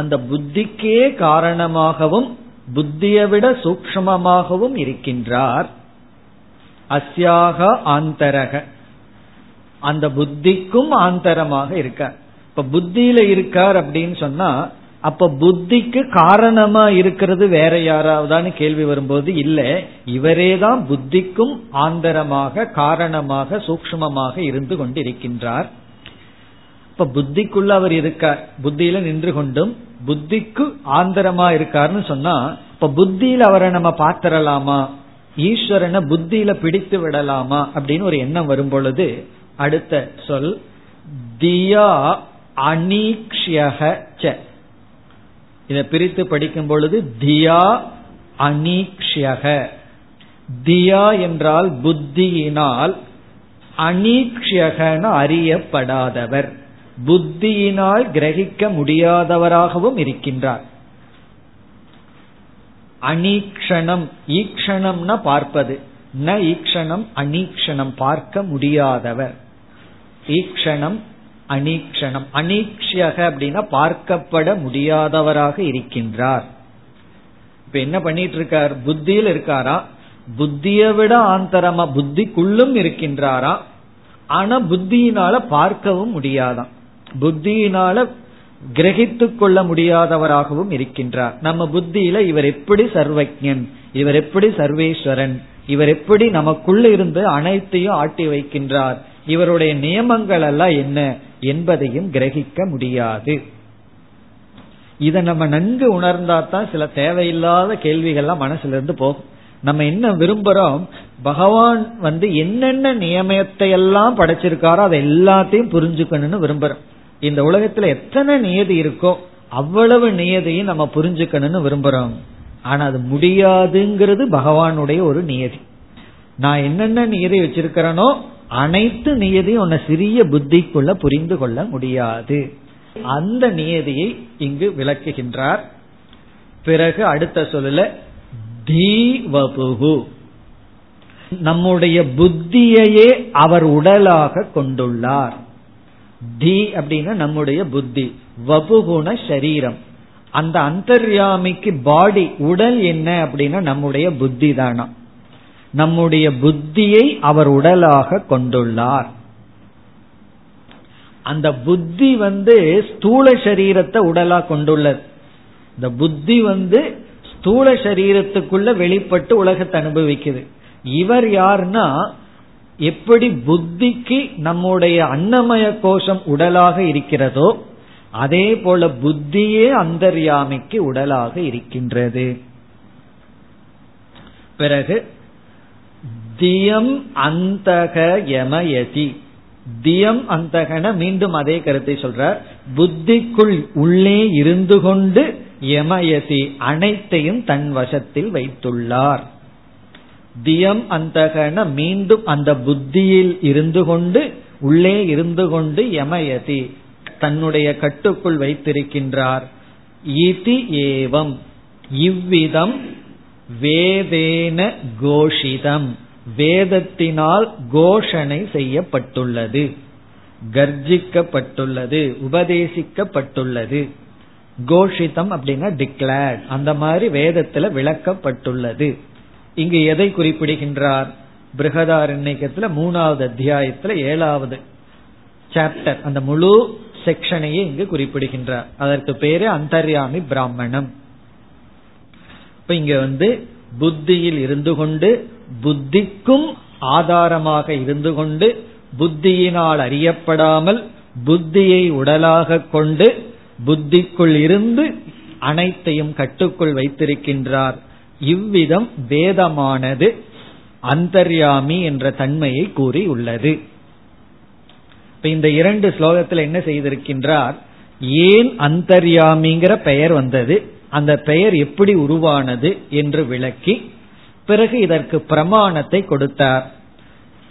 அந்த புத்திக்கே காரணமாகவும் புத்தியை விட சூக்ஷ்மமாகவும் இருக்கின்றார். அஸ்யாக ஆந்தரக, அந்த புத்திக்கும் ஆந்தரமாக இருக்கார். இப்ப புத்தியில இருக்கார் அப்படின்னு சொன்னா அப்ப புத்திக்கு காரணமா இருக்கிறது வேற யாராவதான்னு கேள்வி வரும்போது, இல்ல இவரேதான் புத்திக்கும் ஆந்தரமாக காரணமாக சூக்ஷ்மமாக இருந்து கொண்டிருக்கின்றார். இப்ப புத்திக்குள்ள அவர் இருக்கார், புத்தியில நின்று கொண்டும் புத்திக்கு ஆந்தரமா இருக்காருன்னு சொன்னா, இப்ப புத்தியில அவரை நம்ம பாத்திரலாமா, ஈஸ்வரனை புத்தியில பிடித்து விடலாமா அப்படின்னு ஒரு எண்ணம் வரும் பொழுது அடுத்த சொல் தியா அனீக்ஷ. இதை பிரித்து படிக்கும் பொழுது தியா அனீக்ஷக, தியா என்றால் புத்தியினால், அனீக்ஷகன அறியப்படாதவர், புத்தியினால் கிரகிக்க முடியாதவராகவும் இருக்கின்றார். அனீக்ஷணம், ஈக்ஷணம்னா பார்ப்பது, ந ஈக்ஷணம் அனீக்ஷணம், பார்க்க முடியாதவர். ஈக்ஷணம் அனீக்ஷணம், அனீக்ஷக அப்படின்னா பார்க்கப்பட முடியாதவராக இருக்கின்றார். இப்ப என்ன பண்ணிட்டு இருக்கார், புத்தியில் இருக்காரா, புத்தியை விட ஆந்தரமா புத்திக்குள்ளும் இருக்கின்றாரா, ஆனா புத்தியினால பார்க்கவும் முடியாதான், புத்தியினால கிரகித்து கொள்ள முடியாதவராகவும் இருக்கின்றார். நம்ம புத்தியில இவர் எப்படி சர்வஜன், இவர் எப்படி சர்வேஸ்வரன், இவர் எப்படி நமக்குள்ள இருந்து அனைத்தையும் ஆட்டி வைக்கின்றார், இவருடைய நியமங்கள் எல்லாம் என்ன என்பதையும் கிரகிக்க முடியாது. இதை நம்ம நன்கு உணர்ந்தாதான் சில தேவையில்லாத கேள்விகள்லாம் மனசுல இருந்து போகும். நம்ம என்ன விரும்புறோம், பகவான் வந்து என்னென்ன நியமத்தை எல்லாம் படைச்சிருக்காரோ அதை எல்லாத்தையும் புரிஞ்சுக்கணும்னு விரும்புறோம். இந்த உலகத்துல எத்தனை நியதி இருக்கோ அவ்வளவு நியதியும் நம்ம புரிஞ்சுக்கணும்னு விரும்புறோம். ஆனா அது முடியாதுங்கிறது பகவானுடைய ஒரு நியதி. நான் என்னென்ன நியதி வச்சிருக்கிறேனோ அனைத்து நியதியும் உன்னை சிறிய புத்திக்குள்ள புரிந்து கொள்ள முடியாது. அந்த நியதியை இங்கு விளக்குகின்றார். பிறகு அடுத்த சொல்லுல தீவபுகு, நம்முடைய புத்தியையே அவர் உடலாக கொண்டுள்ளார். தி அப்படின்னா நம்முடைய புத்தி, வபுகுண சரீரம், அந்த அந்தர்யாமிக்கு பாடி உடல் என்ன அப்படின்னா நம்முடைய புத்தி தானா, நம்முடைய புத்தியை அவர் உடலாக கொண்டுள்ளார். அந்த புத்தி வந்து ஸ்தூல சரீரத்தை உடலா கொண்டுள்ளது. இந்த புத்தி வந்து ஸ்தூல சரீரத்துக்குள்ள வெளிப்பட்டு உலகத்தை அனுபவிக்குது. இவர் யார்னா, எப்படி புத்திக்கு நம்முடைய அன்னமய கோஷம் உடலாக இருக்கிறதோ அதே போல புத்தியே அந்தர்யாமிக்கு உடலாக இருக்கின்றது. பிறகு தியம் அந்தக யமயதி, தியம் அந்தகன மீண்டும் அதே கருத்தை சொல்றார், புத்திக்குள் உள்ளே இருந்து கொண்டு யமயதி அனைத்தையும் தன் வசத்தில் வைத்துள்ளார். தியம் அந்தகன மீண்டும் அந்த புத்தியில் இருந்து கொண்டு உள்ளே இருந்து கொண்டு யமயதி தன்னுடைய கட்டுக்குள் வைத்திருக்கின்றார். இதி ஏவம் இவ்விதம் வேதேன கோஷிதம், வேதத்தினால் கோஷனை செய்யப்பட்டுள்ளது, கர்ஜிக்கப்பட்டுள்ளது, உபதேசிக்கப்பட்டுள்ளது. கோஷிதம் அப்படின்னா டிக்ளேர்ட், அந்த மாதிரி வேதத்துல விளக்கப்பட்டுள்ளது. இங்கு எதை குறிப்பிடுகின்றார், பிருஹதாரண்யகத்துல மூணாவது அத்தியாயத்துல ஏழாவது சாப்டர் அந்த முழு செக்ஷனையே இங்கு குறிப்பிடுகின்றார். அதற்கு பேரு அந்தர்யாமி பிராமணம். இப்ப இங்க வந்து புத்தியில் இருந்து கொண்டு புத்திக்கும் ஆதாரமாக இருந்து கொண்டு புத்தியினால் அறியப்படாமல் புத்தியை உடலாக கொண்டு புத்திக்குள் இருந்து அனைத்தையும் கட்டுக்குள் வைத்திருக்கின்றார். இவ்விதம் வேதமானது அந்தர்யாமி என்ற தன்மையை கூறி உள்ளது. இப்ப இந்த இரண்டு ஸ்லோகத்தில் என்ன செய்திருக்கின்றார், ஏன் அந்தர்யாமிங்கிற பெயர் வந்தது, அந்த பெயர் எப்படி உருவானது என்று விளக்கி பிறகு இதற்கு பிரமாணத்தை கொடுத்தார்.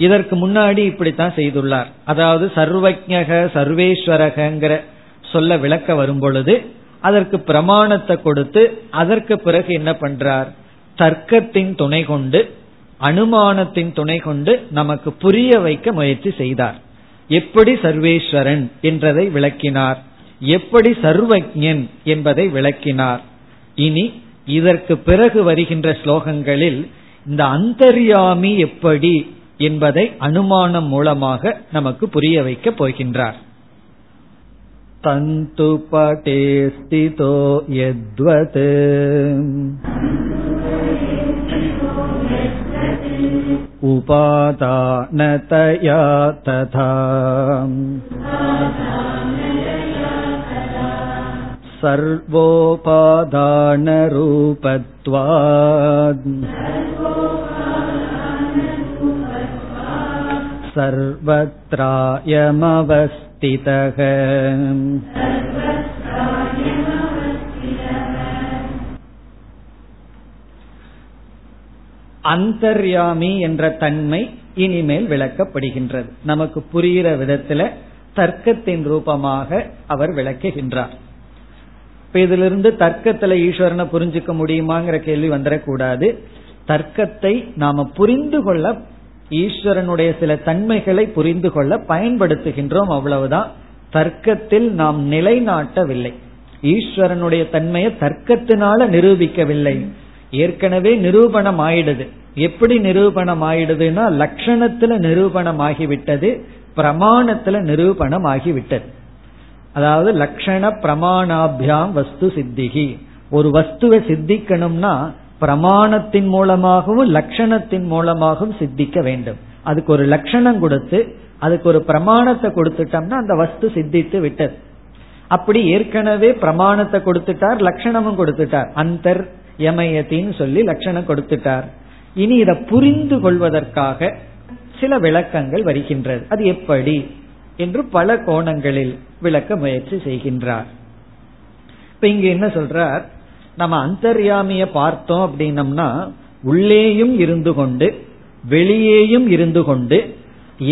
இதற்கு முன்னாடி இப்படித்தான் செய்துள்ளார். அதாவது சர்வஜக சர்வேஸ்வரகங்கிற சொல்ல விளக்க வரும் பொழுது அதற்கு பிரமாணத்தை கொடுத்து அதற்கு பிறகு என்ன பண்றார், தர்க்கத்தின் துணை கொண்டு அனுமானத்தின் துணை கொண்டு நமக்கு புரிய வைக்க முயற்சி செய்தார். எப்படி சர்வேஸ்வரன் என்றதை விளக்கினார், எப்படி சர்வஜன் என்பதை விளக்கினார். இனி இதற்கு பிறகு வருகின்ற ஸ்லோகங்களில் இந்த அந்தர்யாமி எப்படி என்பதை அனுமானம் மூலமாக நமக்கு புரிய வைக்க போகின்றார். தந்து படே ஸ்திதோ யத்வத் உபாதானதயா ததா சர்வோபாதானரூபத்வாத் சர்வத்ராயமவஸ்திதஹ அந்தர்யாமி என்ற தன்மை இனிமேல் விளக்கப்படுகின்றது. நமக்கு புரிகிற விதத்துல தர்க்கத்தின் ரூபமாக அவர் விளக்குகின்றார். இப்ப இதிலிருந்து தர்க்கத்துல ஈஸ்வரனை புரிஞ்சுக்க முடியுமாங்கிற கேள்வி வந்துடக்கூடாது. தர்க்கத்தை நாம புரிந்து கொள்ள, ஈஸ்வரனுடைய சில தன்மைகளை புரிந்து கொள்ள பயன்படுத்துகின்றோம், அவ்வளவுதான். தர்க்கத்தில் நாம் நிலைநாட்டவில்லை. ஈஸ்வரனுடைய தன்மையை தர்க்கத்தினால நிரூபிக்கவில்லை. ஏற்கனவே நிரூபணம் ஆயிடுது. எப்படி நிரூபணம் ஆயிடுதுன்னா, லட்சணத்துல நிரூபணம் ஆகிவிட்டது, பிரமாணத்துல நிரூபணம் ஆகிவிட்டது. அதாவது லட்சண பிரமாணாபியாம் வஸ்து சித்திகி. ஒரு வஸ்துவை சித்திக்கணும்னா பிரமாணத்தின் மூலமாகவும் லட்சணத்தின் மூலமாகவும் சித்திக்க வேண்டும். அதுக்கு ஒரு லட்சணம் கொடுத்து அதுக்கு ஒரு பிரமாணத்தை கொடுத்துட்டோம்னா அந்த வஸ்து சித்தித்து விட்டது. அப்படி ஏற்கனவே பிரமாணத்தை கொடுத்துட்டார், லட்சணமும் கொடுத்துட்டார். அந்தர் யமயத்தின்னு சொல்லி லட்சணம் கொடுத்துட்டார். இனி இதை புரிந்து கொள்வதற்காக சில விளக்கங்கள் வருகின்றது. அது எப்படி என்று பல கோணங்களில் விளக்க முயற்சி செய்கின்றார். இப்ப இங்க என்ன சொல்றார், நம்ம அந்தர்யாமிய பார்த்தோம் அப்படின்னம்னா உள்ளேயும் இருந்து கொண்டு வெளியேயும் இருந்து கொண்டு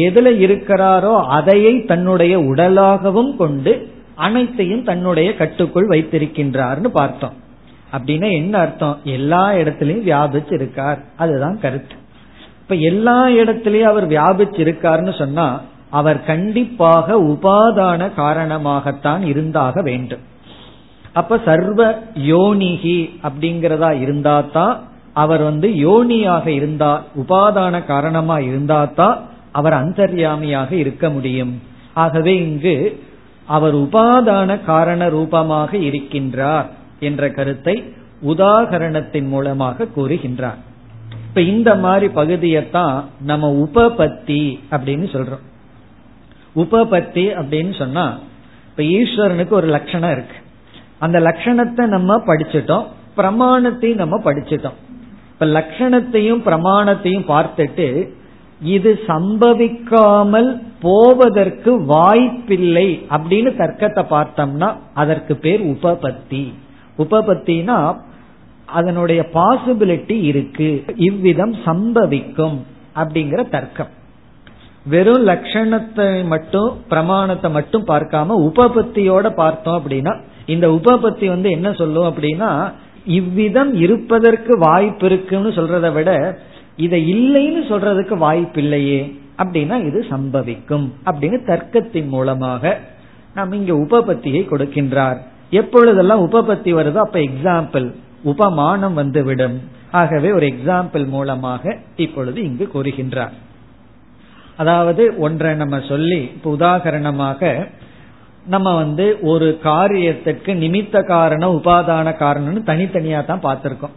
எதுல இருக்கிறாரோ அதையை தன்னுடைய உடலாகவும் கொண்டு அனைத்தையும் தன்னுடைய கட்டுக்குள் வைத்திருக்கின்றார்னு பார்த்தோம். அப்படின்னா என்ன அர்த்தம்? எல்லா இடத்திலையும் வியாபிச்சு இருக்கார், அதுதான் கருத்து. இப்ப எல்லா இடத்திலையும் அவர் வியாபிச்சு இருக்காருன்னு சொன்னா அவர் கண்டிப்பாக உபாதான காரணமாகத்தான் இருந்தாக வேண்டும். அப்ப சர்வ யோனிகி அப்படிங்கறதா இருந்தாதான் அவர் வந்து யோனியாக இருந்தா, உபாதான காரணமா இருந்தாதான் அவர் அந்தர்யாமியாக இருக்க முடியும். ஆகவே இங்கு அவர் உபாதான காரண ரூபமாக இருக்கின்றார் என்ற கருத்தை உதாகரணத்தின் மூலமாக கூறுகின்றார். இப்ப இந்த மாதிரி பகுதியத்தான் நம்ம உபபத்தி அப்படின்னு சொல்றோம். உபபத்தி அப்படின்னு சொன்னா, இப்ப ஈஸ்வரனுக்கு ஒரு லட்சணம் இருக்கு. அந்த லட்சணத்தை நம்ம படிச்சுட்டோம், பிரமாணத்தையும் நம்ம படிச்சுட்டோம். இப்ப லட்சணத்தையும் பிரமாணத்தையும் பார்த்துட்டு இது சம்பவிக்காமல் போவதற்கு வாய்ப்பில்லை அப்படின்னு தர்க்கத்தை பார்த்தோம்னா அதற்கு பேர் உபபத்தி. உபபத்தினா அதனுடைய பாசிபிலிட்டி இருக்கு, இவ்விதம் சம்பவிக்கும் அப்படிங்கிற தர்க்கம். வெறும் லட்சணத்தை மட்டும் பிரமாணத்தை மட்டும் பார்க்காம உபபத்தியோட பார்த்தோம் அப்படின்னா இந்த உபபத்தி வந்து என்ன சொல்லும் அப்படின்னா, இவ்விதம் இருப்பதற்கு வாய்ப்பு இருக்குன்னு சொல்றதை விட இதை இல்லைன்னு சொல்றதுக்கு வாய்ப்பு இல்லையே, அப்படின்னா இது சம்பவிக்கும் அப்படின்னு தர்க்கத்தின் மூலமாக நாம் இங்க உபபத்தியை கொடுக்கின்றார். எப்பொழுதெல்லாம் உபபத்தி வருதோ அப்ப எக்ஸாம்பிள், உபமானம் வந்துவிடும். ஆகவே ஒரு எக்ஸாம்பிள் மூலமாக இப்பொழுது இங்கு கூறுகின்றார். அதாவது ஒன்றை நம்ம சொல்லி, இப்ப உதாகரணமாக நம்ம வந்து ஒரு காரியத்துக்கு நிமித்த காரணம் உபாதான காரணம்னு தனித்தனியா தான் பார்த்திருக்கோம்.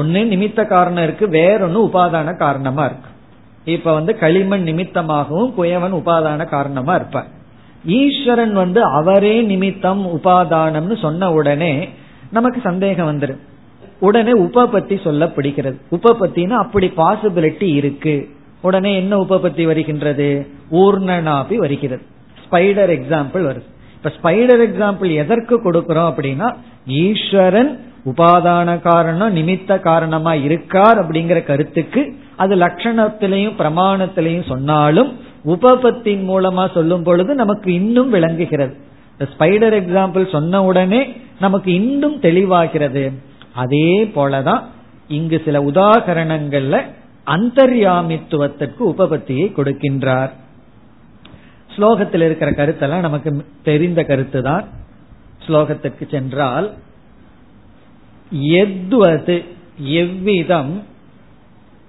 ஒன்னு நிமித்த காரணம் இருக்கு, வேறொன்னு உபாதான காரணமா இருக்கு. இப்ப வந்து களிமண் நிமித்தமாகவும் குயவன் உபாதான காரணமா இருப்பார். ஈஸ்வரன் வந்து அவரே நிமித்தம் உபாதானம்னு சொன்ன உடனே நமக்கு சந்தேகம் வந்துடும். உடனே உபபத்தி சொல்லப்படுகிறது. உபபத்தினா அப்படி பாசிபிலிட்டி இருக்கு. உடனே என்ன உபபத்தி வருகின்றது? ஊர்ணனாபி வருகிறது. ஸ்பைடர் எக்ஸாம்பிள் வருது. இப்ப ஸ்பைடர் எக்ஸாம்பிள் எதற்கு கொடுக்கிறோம் அப்படின்னா, ஈஸ்வரன் உபாதான காரணம் நிமித்த காரணமா இருக்கார் அப்படிங்கிற கருத்துக்கு அது லட்சணத்திலையும் பிரமாணத்திலையும் சொன்னாலும் உபபத்தின் மூலமா சொல்லும் பொழுது நமக்கு இன்னும் விளங்குகிறது. ஸ்பைடர் எக்ஸாம்பிள் சொன்ன உடனே நமக்கு இன்னும் தெளிவாகிறது. அதே போலதான் இங்கு சில உதாகரணங்கள்ல அந்தர்யாமித்துவத்திற்கு உபபத்தியை கொடுக்கின்றார். ஸ்லோகத்தில் இருக்கிற கருத்தெல்லாம் நமக்கு தெரிந்த கருத்து தான். ஸ்லோகத்திற்கு சென்றால், எத்வது எவ்விதம்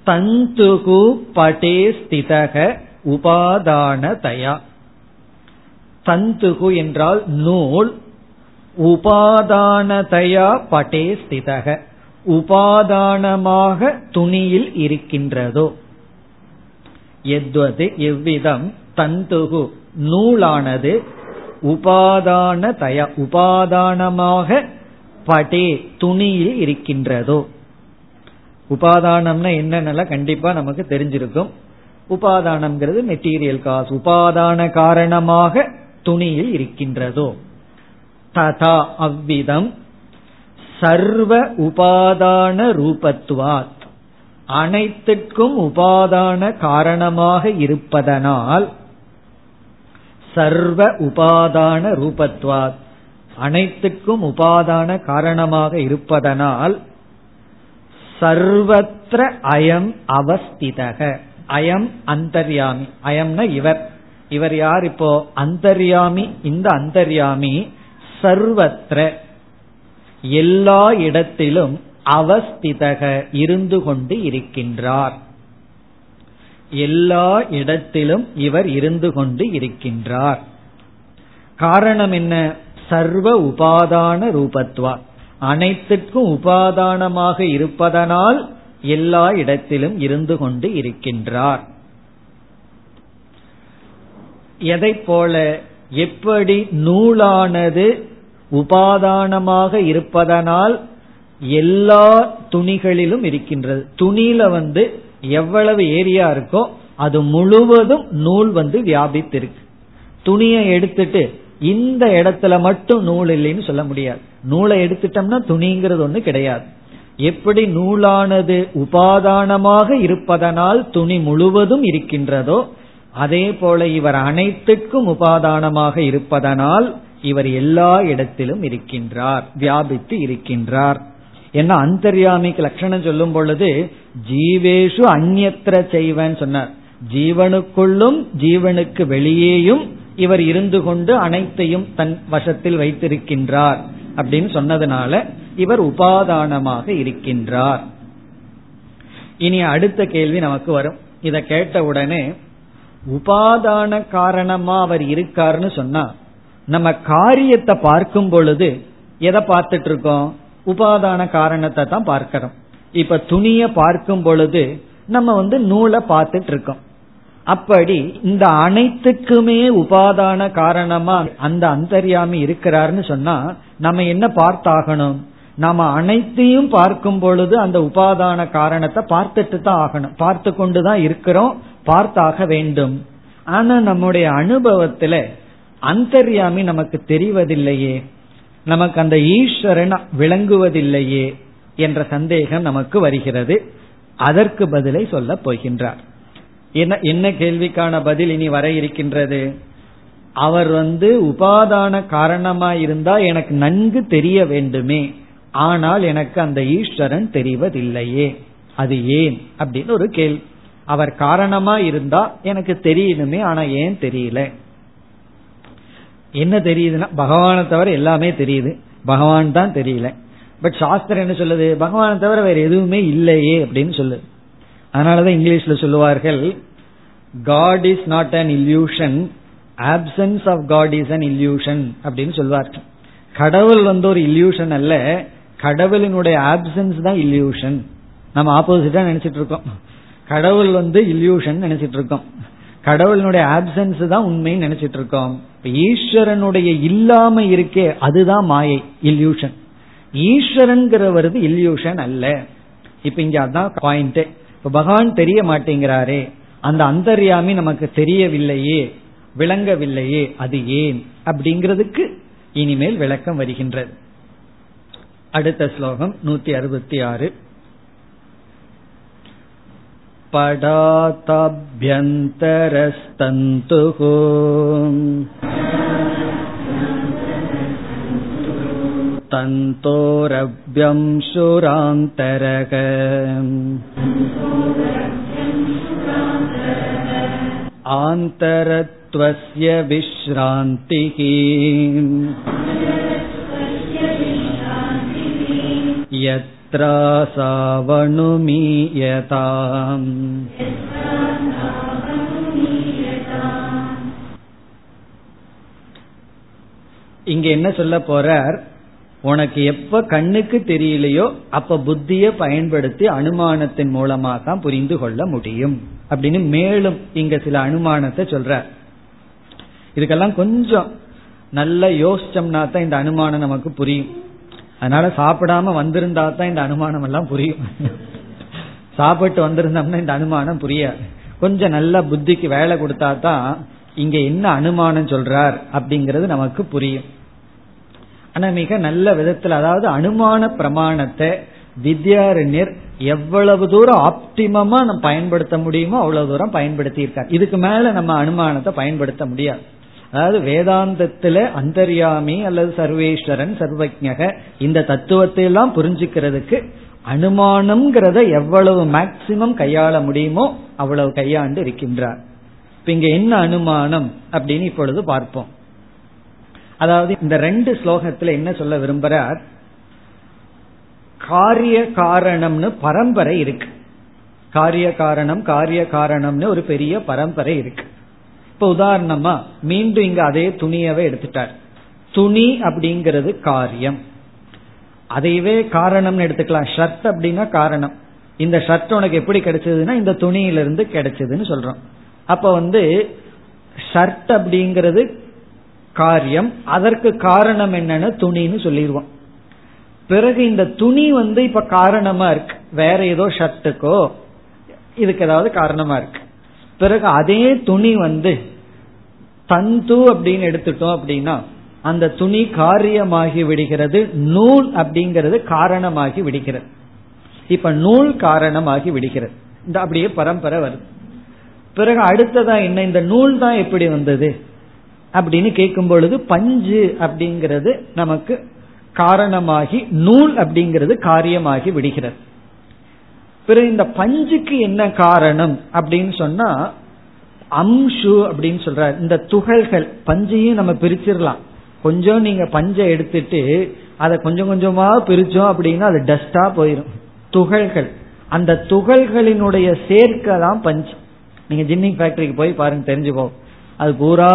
தந்துகு படே ஸ்திதக உபாதானதயா. தந்துகு என்றால் நூல். உபாதானதயா பட்டே ஸ்திதக, உபாதானமாக துணியில் இருக்கின்றதோ. எத்வது எவ்விதம், தந்துகு நூலானது, உபாதானதயா உபாதானமாக, பட்டே துணியில் இருக்கின்றதோ. உபாதானம்னா என்னன்னா கண்டிப்பா நமக்கு தெரிஞ்சிருக்கும். உபாதானம்ங்கிறது மெட்டீரியல் காஸ். உபாதான காரணமாக துணியில் இருக்கின்றதோ. ததா அவ்விதம், சர்வ உபாதான ரூபத்துவாத் அனைத்துக்கும் உபாதான காரணமாக இருப்பதனால், சர்வ உபாதான ரூபத்துவாத் அனைத்துக்கும் உபாதான காரணமாக இருப்பதனால், சர்வத்ர அயம் அவஸ்திதக. அயம் அந்தர்யாமி. அயம்னா இவர். இவர் யார்? இப்போ அந்தர்யாமி. இந்த அந்தர்யாமி சர்வத்ர எல்லா இடத்திலும் அவஸ்திதக இருந்து கொண்டு இருக்கின்றார். எல்லா இடத்திலும் இவர் இருந்து கொண்டு இருக்கின்றார். காரணம் என்ன? சர்வ உபாதான ரூபத்வா அனைத்துக்கும் உபாதானமாக இருப்பதனால் எல்லா இடத்திலும் இருந்து கொண்டு இருக்கின்றார். எதைப் போல? எப்படி நூலானது உபாதானமாக இருப்பதனால் எல்லா துணிகளிலும் இருக்கின்றது. துணியில வந்து எவ்வளவு ஏரியா இருக்கோ அது முழுவதும் நூல் வந்து வியாபித்திருக்கு. துணியை எடுத்துட்டு இந்த இடத்துல மட்டும் நூல் இல்லைன்னு சொல்ல முடியாது. நூலை எடுத்துட்டோம்னா துணிங்கிறது ஒண்ணு கிடையாது. எப்படி நூலானது உபாதானமாக இருப்பதனால் துணி முழுவதும் இருக்கின்றதோ, அதே போல இவர் அனைத்துக்கும் உபாதானமாக இருப்பதனால் இவர் எல்லா இடத்திலும் இருக்கின்றார், வியாபித்து இருக்கின்றார். ஏன்னா அந்தர்யாமிக்கு லட்சணம் சொல்லும் பொழுது ஜீவேஷு அந்யத்ர செய்வன் சொன்னார். ஜீவனுக்குள்ளும் ஜீவனுக்கு வெளியேயும் இவர் இருந்து கொண்டு அனைத்தையும் தன் வசத்தில் வைத்திருக்கின்றார் அப்படின்னு சொன்னதுனால இவர் உபாதானமாக இருக்கின்றார். இனி அடுத்த கேள்வி நமக்கு வரும். இத கேட்ட உடனே உபாதான காரணமா அவர் இருக்காருன்னு சொன்னா, நம்ம காரியத்தை பார்க்கும் பொழுது எதை பார்த்துட்டு இருக்கோம்? உபாதான காரணத்தை தான் பார்க்கிறோம். இப்ப துணிய பார்க்கும் பொழுது நம்ம வந்து நூலை பார்த்துட்டு இருக்கோம். அப்படி இந்த அனைத்துக்குமே உபாதான காரணமா அந்த அந்தர்யாமி இருக்கிறார்னு சொன்னா நம்ம என்ன பார்த்தாகணும்? நம்ம அனைத்தையும் பார்க்கும் பொழுது அந்த உபாதான காரணத்தை பார்த்துட்டு தான் ஆகணும். பார்த்து கொண்டுதான் இருக்கிறோம், பார்த்தாக வேண்டும். ஆனா நம்முடைய அனுபவத்துல அந்தர்யாமி நமக்கு தெரிவதில்லையே, நமக்கு அந்த ஈஸ்வரன் விளங்குவதில்லையே என்ற சந்தேகம் நமக்கு வருகிறது. அதற்கு பதிலை சொல்ல போகின்றார். என்ன என்ன கேள்விக்கான பதில் இனி வர இருக்கின்றது? அவர் வந்து உபாதான காரணமா இருந்தா எனக்கு நன்கு தெரிய வேண்டுமே, ஆனால் எனக்கு அந்த ஈஸ்வரன் தெரிவதில்லையே, அது ஏன் அப்படின்னு ஒரு கேள்வி. அவர் காரணமா இருந்தா எனக்கு தெரியணுமே, ஆனா ஏன் தெரியல? என்ன தெரியுதுன்னா பகவானை தவிர எல்லாமே தெரியுது, பகவான் தான் தெரியல. பட் சாஸ்திரம் என்ன சொல்லுது? பகவானை தவிர வேற எதுவுமே இல்லையே அப்படின்னு சொல்லுது. அதனாலதான் இங்கிலீஷ்ல சொல்லுவார்கள், God is not an illusion, absence of God is an illusion அப்படின்னு சொல்லுவார்கள். கடவுள் வந்து ஒரு இல்யூஷன் அல்ல, கடவுளினுடைய ஆப்சன்ஸ் தான் இல்யூஷன். நம்ம ஆப்போசிட்டா நினைச்சிட்டு இருக்கோம். கடவுள் வந்து இல்யூஷன் நினைச்சிட்டு இருக்கோம், கடவுளினுடைய ஆப்சன்ஸ் தான் உண்மைன்னு நினைச்சிட்டு இருக்கோம். ஈஸ்வரனுடைய இல்லாம இருக்கே அதுதான் மாயை, இல்யூஷன். ஈஸ்வரன்கிறவர் இல்யூஷன் அல்ல. இப்ப இங்க அதான் பாயிண்ட். இப்ப பகவான் தெரிய மாட்டேங்கிறாரே, அந்த அந்தர்யாமி நமக்கு தெரியவில்லையே, விளங்கவில்லையே, அது ஏன் அப்படிங்கிறதுக்கு இனிமேல் விளக்கம் வருகின்றது. அடுத்த ஸ்லோகம் நூத்தி அறுபத்தி ஆறு. படாதப்யந்தரஸ்தந்துஹு தந்தோரப்யம் சுராந்தரக ஆந்தரத்வஸ்ய விஶ்ராந்திஹி யத்ராசாவணுமீயதாம். இங்க என்ன சொல்ல போறார், உனக்கு எப்ப கண்ணுக்கு தெரியலையோ அப்ப புத்தியை பயன்படுத்தி அனுமானத்தின் மூலமா தான் புரிந்து கொள்ள முடியும் அப்படின்னு மேலும் இங்க சில அனுமானத்தை சொல்றார். இதுக்கெல்லாம் கொஞ்சம் நல்லா யோசிச்சோம்னா தான் இந்த அனுமானம் நமக்கு புரியும். அதனால சாப்பிடாம வந்திருந்தா தான் இந்த அனுமானம் எல்லாம் புரியும், சாப்பிட்டு வந்திருந்தோம்னா இந்த அனுமானம் புரியாது. கொஞ்சம் நல்லா புத்திக்கு வேலை கொடுத்தா தான் இங்க என்ன அனுமானம் சொல்றார் அப்படிங்கிறது நமக்கு புரியும். ஆனா மிக நல்ல விதத்தில், அதாவது அனுமான பிரமாணத்தை வித்யாரண்யர் எவ்வளவு தூரம் ஆப்டிமமா நம்ம பயன்படுத்த முடியுமோ அவ்வளவு தூரம் பயன்படுத்தி இருக்கார். இதுக்கு மேல நம்ம அனுமானத்தை பயன்படுத்த முடியாது. அதாவது வேதாந்தத்துல அந்தர்யாமி அல்லது சர்வேஸ்வரன் சர்வஜக இந்த தத்துவத்தை எல்லாம் புரிஞ்சுக்கிறதுக்கு அனுமானம்ங்கிறத எவ்வளவு மேக்சிமம் கையாள முடியுமோ அவ்வளவு கையாண்டு இருக்கின்றார். இப்ப இங்க என்ன அனுமானம் அப்படின்னு இப்பொழுது பார்ப்போம். அதாவது இந்த ரெண்டு ஸ்லோகத்துல என்ன சொல்ல விரும்புறார், காரிய காரணம்னு பரம்பரை இருக்கு. காரிய காரணம் காரிய காரணம்னு ஒரு பெரிய பரம்பரை இருக்கு. இப்ப உதாரணமா மீண்டும் இங்க அதே துணியவே எடுத்துட்டார். துணி அப்படிங்கிறது காரியம், அதையவே காரணம்னு எடுத்துக்கலாம். ஷர்ட் அப்படின்னா காரணம், இந்த ஷர்ட் உனக்கு எப்படி கிடைச்சதுன்னா இந்த துணியிலிருந்து கிடைச்சதுன்னு சொல்றோம். அப்ப வந்து ஷர்ட் அப்படிங்கிறது காரியம், அதற்கு காரணம் என்னன்னா துணின்னு சொல்லிடுவோம். பிறகு இந்த துணி வந்து இப்ப காரணமா இருக்கு, வேற ஏதோ ஷர்ட்டுக்கோ இதுக்கு ஏதாவது காரணமா இருக்கு. பிறகு அதே துணி வந்து தந்து அப்படின்னு எடுத்துட்டோம் அப்படின்னா அந்த துணி காரியமாகி விடுகிறது, நூல் அப்படிங்கிறது காரணமாகி விடுகிறது. இப்ப நூல் காரணமாகி விடுகிறது, இந்த அப்படியே பரம்பரை வருது. பிறகு அடுத்ததா என்ன, இந்த நூல் தான் எப்படி வந்தது அப்படின்னு கேட்கும் பொழுது பஞ்சு அப்படிங்கிறது நமக்கு காரணமாகி நூல் அப்படிங்கிறது காரியமாகி விடுகிறது. பிறகு இந்த பஞ்சுக்கு என்ன காரணம் அப்படின்னு சொன்னா அம்சு அப்படின்னு சொல்ற இந்த துகள்கள். பஞ்சையும் நம்ம பிரிச்சிடலாம். கொஞ்சம் நீங்க பஞ்சை எடுத்துட்டு அதை கொஞ்சம் கொஞ்சமா பிரிச்சோம் அப்படின்னா அது டஸ்டா போயிடும். துகள்கள், அந்த துகள்களினுடைய சேர்க்கை தான் பஞ்சு. நீங்க ஜின்னிங் ஃபேக்டரிக்கு போய் பாருங்க, தெரிஞ்சுப்போம். அது பூரா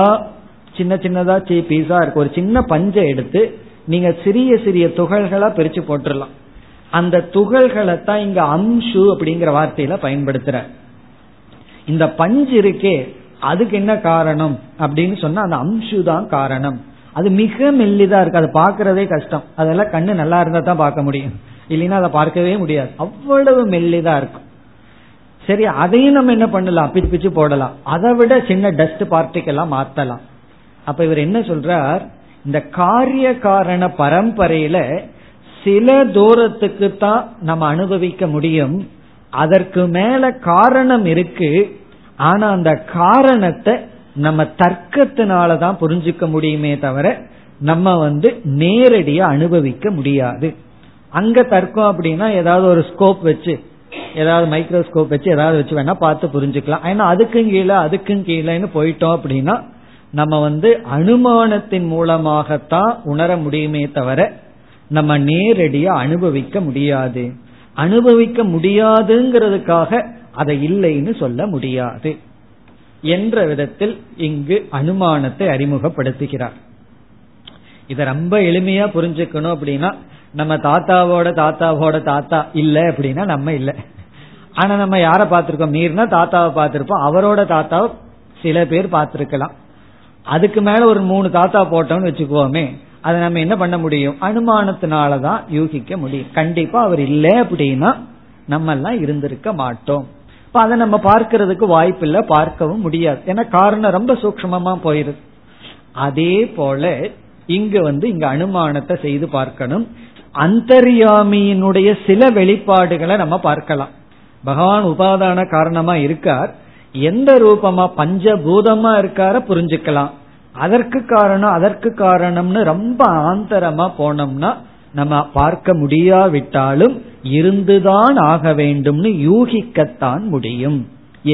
சின்ன சின்னதா சீ பீஸா இருக்கு. ஒரு சின்ன பஞ்சை எடுத்து நீங்க சிறிய சிறிய துகள்களா பிரிச்சு போட்டுடலாம். அந்த துகள்களை தான் இங்க அம்சு அப்படிங்கிற வார்த்தையில பயன்படுத்துற. இந்த பஞ்சு இருக்கே அதுக்கு என்ன காரணம் அப்படின்னு சொன்னா அந்த அம்சு தான் காரணம். அது மிக மெல்லிதா இருக்கு, அது பாக்குறதே கஷ்டம். அதெல்லாம் கண்ணு நல்லா இருந்தா தான் பார்க்க முடியும், இல்லைன்னா அதை பார்க்கவே முடியாது, அவ்வளவு மெல்லிதா இருக்கும். சரி, அதையும் நம்ம என்ன பண்ணலாம், பிச்சு பிச்சு போடலாம், அதை விட சின்ன டஸ்ட் பார்ட்டிகெல்லாம் மாத்தலாம். அப்ப இவர் என்ன சொல்றார், இந்த காரிய காரண பரம்பரையில சில தூரத்துக்கு தான் நம்ம அனுபவிக்க முடியும், அதற்கு மேல காரணம் இருக்கு. ஆனா அந்த காரணத்தை நம்ம தர்க்கத்தினாலதான் புரிஞ்சுக்க முடியுமே தவிர நம்ம வந்து நேரடியா அனுபவிக்க முடியாது. அங்க தர்க்கம் அப்படின்னா ஏதாவது ஒரு ஸ்கோப் வச்சு, ஏதாவது மைக்ரோஸ்கோப் வச்சு ஏதாவது வச்சு வேணா பார்த்து புரிஞ்சுக்கலாம். ஏன்னா அதுக்கும் கீழே அதுக்கும் கீழேன்னு போயிட்டோம் அப்படின்னா நம்ம வந்து அனுமானத்தின் மூலமாகத்தான் உணர முடியுமே தவிர நம்ம நேரடியா அனுபவிக்க முடியாது. அனுபவிக்க முடியாதுங்கிறதுக்காக அதை இல்லைன்னு சொல்ல முடியாது என்ற விதத்தில் இங்கு அனுமானத்தை அறிமுகப்படுத்துகிறார். இத ரொம்ப எளிமையா புரிஞ்சுக்கணும் அப்படின்னா நம்ம தாத்தாவோட தாத்தாவோட தாத்தா இல்லை அப்படின்னா நம்ம இல்லை. ஆனா நம்ம யார பார்த்திருக்கோம், மீறினா தாத்தாவை பார்த்திருப்போம், அவரோட தாத்தாவை சில பேர் பார்த்திருக்கலாம். அதுக்கு மேல ஒரு மூணு தாத்தா போட்டோம்னு வச்சுக்கோமே, அதை நம்ம என்ன பண்ண முடியும், அனுமானத்தினாலதான் யூகிக்க முடியும். கண்டிப்பா அவர் இல்லை அப்படின்னா நம்ம எல்லாம் இருந்திருக்க மாட்டோம். இப்ப அதை நம்ம பார்க்கறதுக்கு வாய்ப்பு இல்லை, பார்க்கவும் முடியாது, ஏன்னா காரணம் ரொம்ப சூக்ஷ்மமா போயிருது. அதே போல இங்கு வந்து இங்க அனுமானத்தை செய்து பார்க்கணும். அந்தர்யாமியினுடைய சில வெளிப்பாடுகளை நம்ம பார்க்கலாம். பகவான் உபாதான காரணமா இருக்கார், எந்த ரூபமா பஞ்சபூதமா இருக்கார புரிஞ்சுக்கலாம். அதற்கு காரணம் அதற்கு காரணம்னு ரொம்ப ஆந்தரமா போனோம்னா நம்ம பார்க்க முடியாவிட்டாலும் இருந்துதான் ஆக வேண்டும்னு யூகிக்கத்தான் முடியும்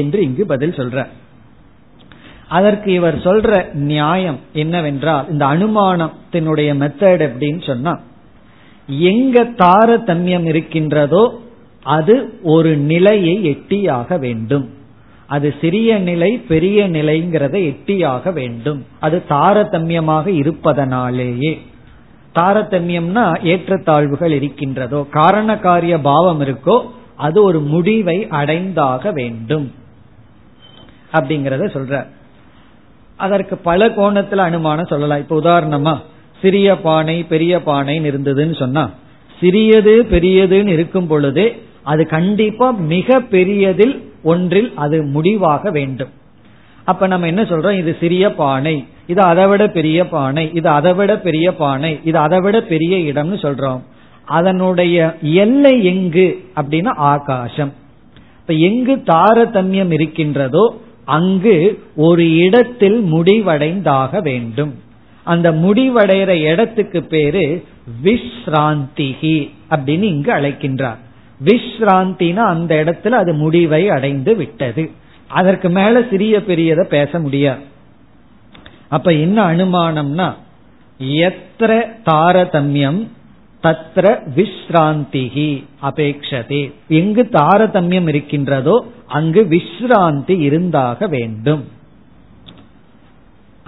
என்று இங்கு பதில் சொல்ற. அதற்கு இவர் சொல்ற நியாயம் என்னவென்றால், இந்த அனுமானத்தினுடைய மெத்தட் அப்படின்னு சொன்னா, எங்க தாரதமியம் இருக்கின்றதோ அது ஒரு நிலையை எட்டியாக வேண்டும், அது சிறிய நிலை பெரிய நிலைங்கிறத எட்டியாக வேண்டும். அது தாரதமியமாக இருப்பதனாலேயே, தாரதமியம்னா ஏற்றத்தாழ்வுகள் இருக்கின்றதோ காரண காரிய பாவம் இருக்கோ அது ஒரு முடிவை அடைந்தாக வேண்டும் அப்படிங்கறத சொல்ற. அதற்கு பல கோணத்துல அனுமானம் சொல்லலாம். இப்ப உதாரணமா சிறிய பானை பெரிய பானைன்னு இருந்ததுன்னு சொன்னா, சிறியது பெரியதுன்னு இருக்கும் பொழுது அது கண்டிப்பா மிக பெரியதில் ஒன்றில் அது முடிவாக வேண்டும். அப்ப நம்ம என்ன சொல்றோம், இது சிறிய பானை, இது அதை விட பெரிய பானை, இது அதை விட பெரிய பானை, இது அதை விட பெரிய இடம்னு சொல்றோம். அதனுடைய எல்லை எங்கு அப்படின்னா ஆகாசம். இப்ப எங்கு தாரதமியம் இருக்கின்றதோ அங்கு ஒரு இடத்தில் முடிவடைந்தாக வேண்டும். அந்த முடிவடைகிற இடத்துக்கு பேரு விஸ்ராந்திகி அப்படின்னு இங்கு அழைக்கின்றார். விஸ்ராந்தினா அந்த இடத்துல அது முடிவை அடைந்து விட்டது, அதற்கு மேல சிறிய பெரியத பேச முடியாது. அப்ப என்ன அனுமானம்னா, எத்திர தாரதமியம் தத்ர விஸ்ராந்திகி அபேக்ஷதே, எங்கு தாரதமியம் இருக்கின்றதோ அங்கு விஸ்ராந்தி இருந்தாக வேண்டும்.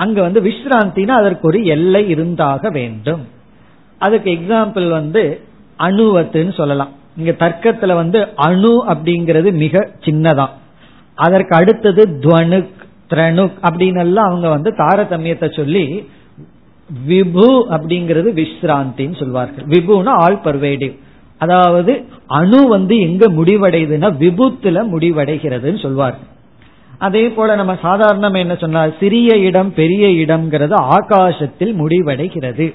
அங்க வந்து விஸ்ராந்தினா அதற்கு ஒரு எல்லை இருந்தாக வேண்டும். அதுக்கு எக்ஸாம்பிள் வந்து அணுவத்துன்னு சொல்லலாம். இங்க தர்க்கத்துல வந்து அணு அப்படிங்கிறது மிக சின்னதான், அதற்கு அடுத்தது துவனுக் திரணுக் அப்படின்னு எல்லாம் அவங்க வந்து தாரதமியத்தை சொல்லி விபு அப்படிங்கிறது விஸ்ராந்தின்னு சொல்வார்கள். விபுனா ஆல் பர்வேடிவ், அதாவது அணு வந்து எங்க முடிவடையுதுன்னா விபுத்துல முடிவடைகிறதுன்னு சொல்வார்கள். அதே போல நம்ம சாதாரணமா என்ன சொன்னால், சிறிய இடம் பெரிய இடம்ங்கிறது ஆகாசத்தில் முடிவடைகிறது.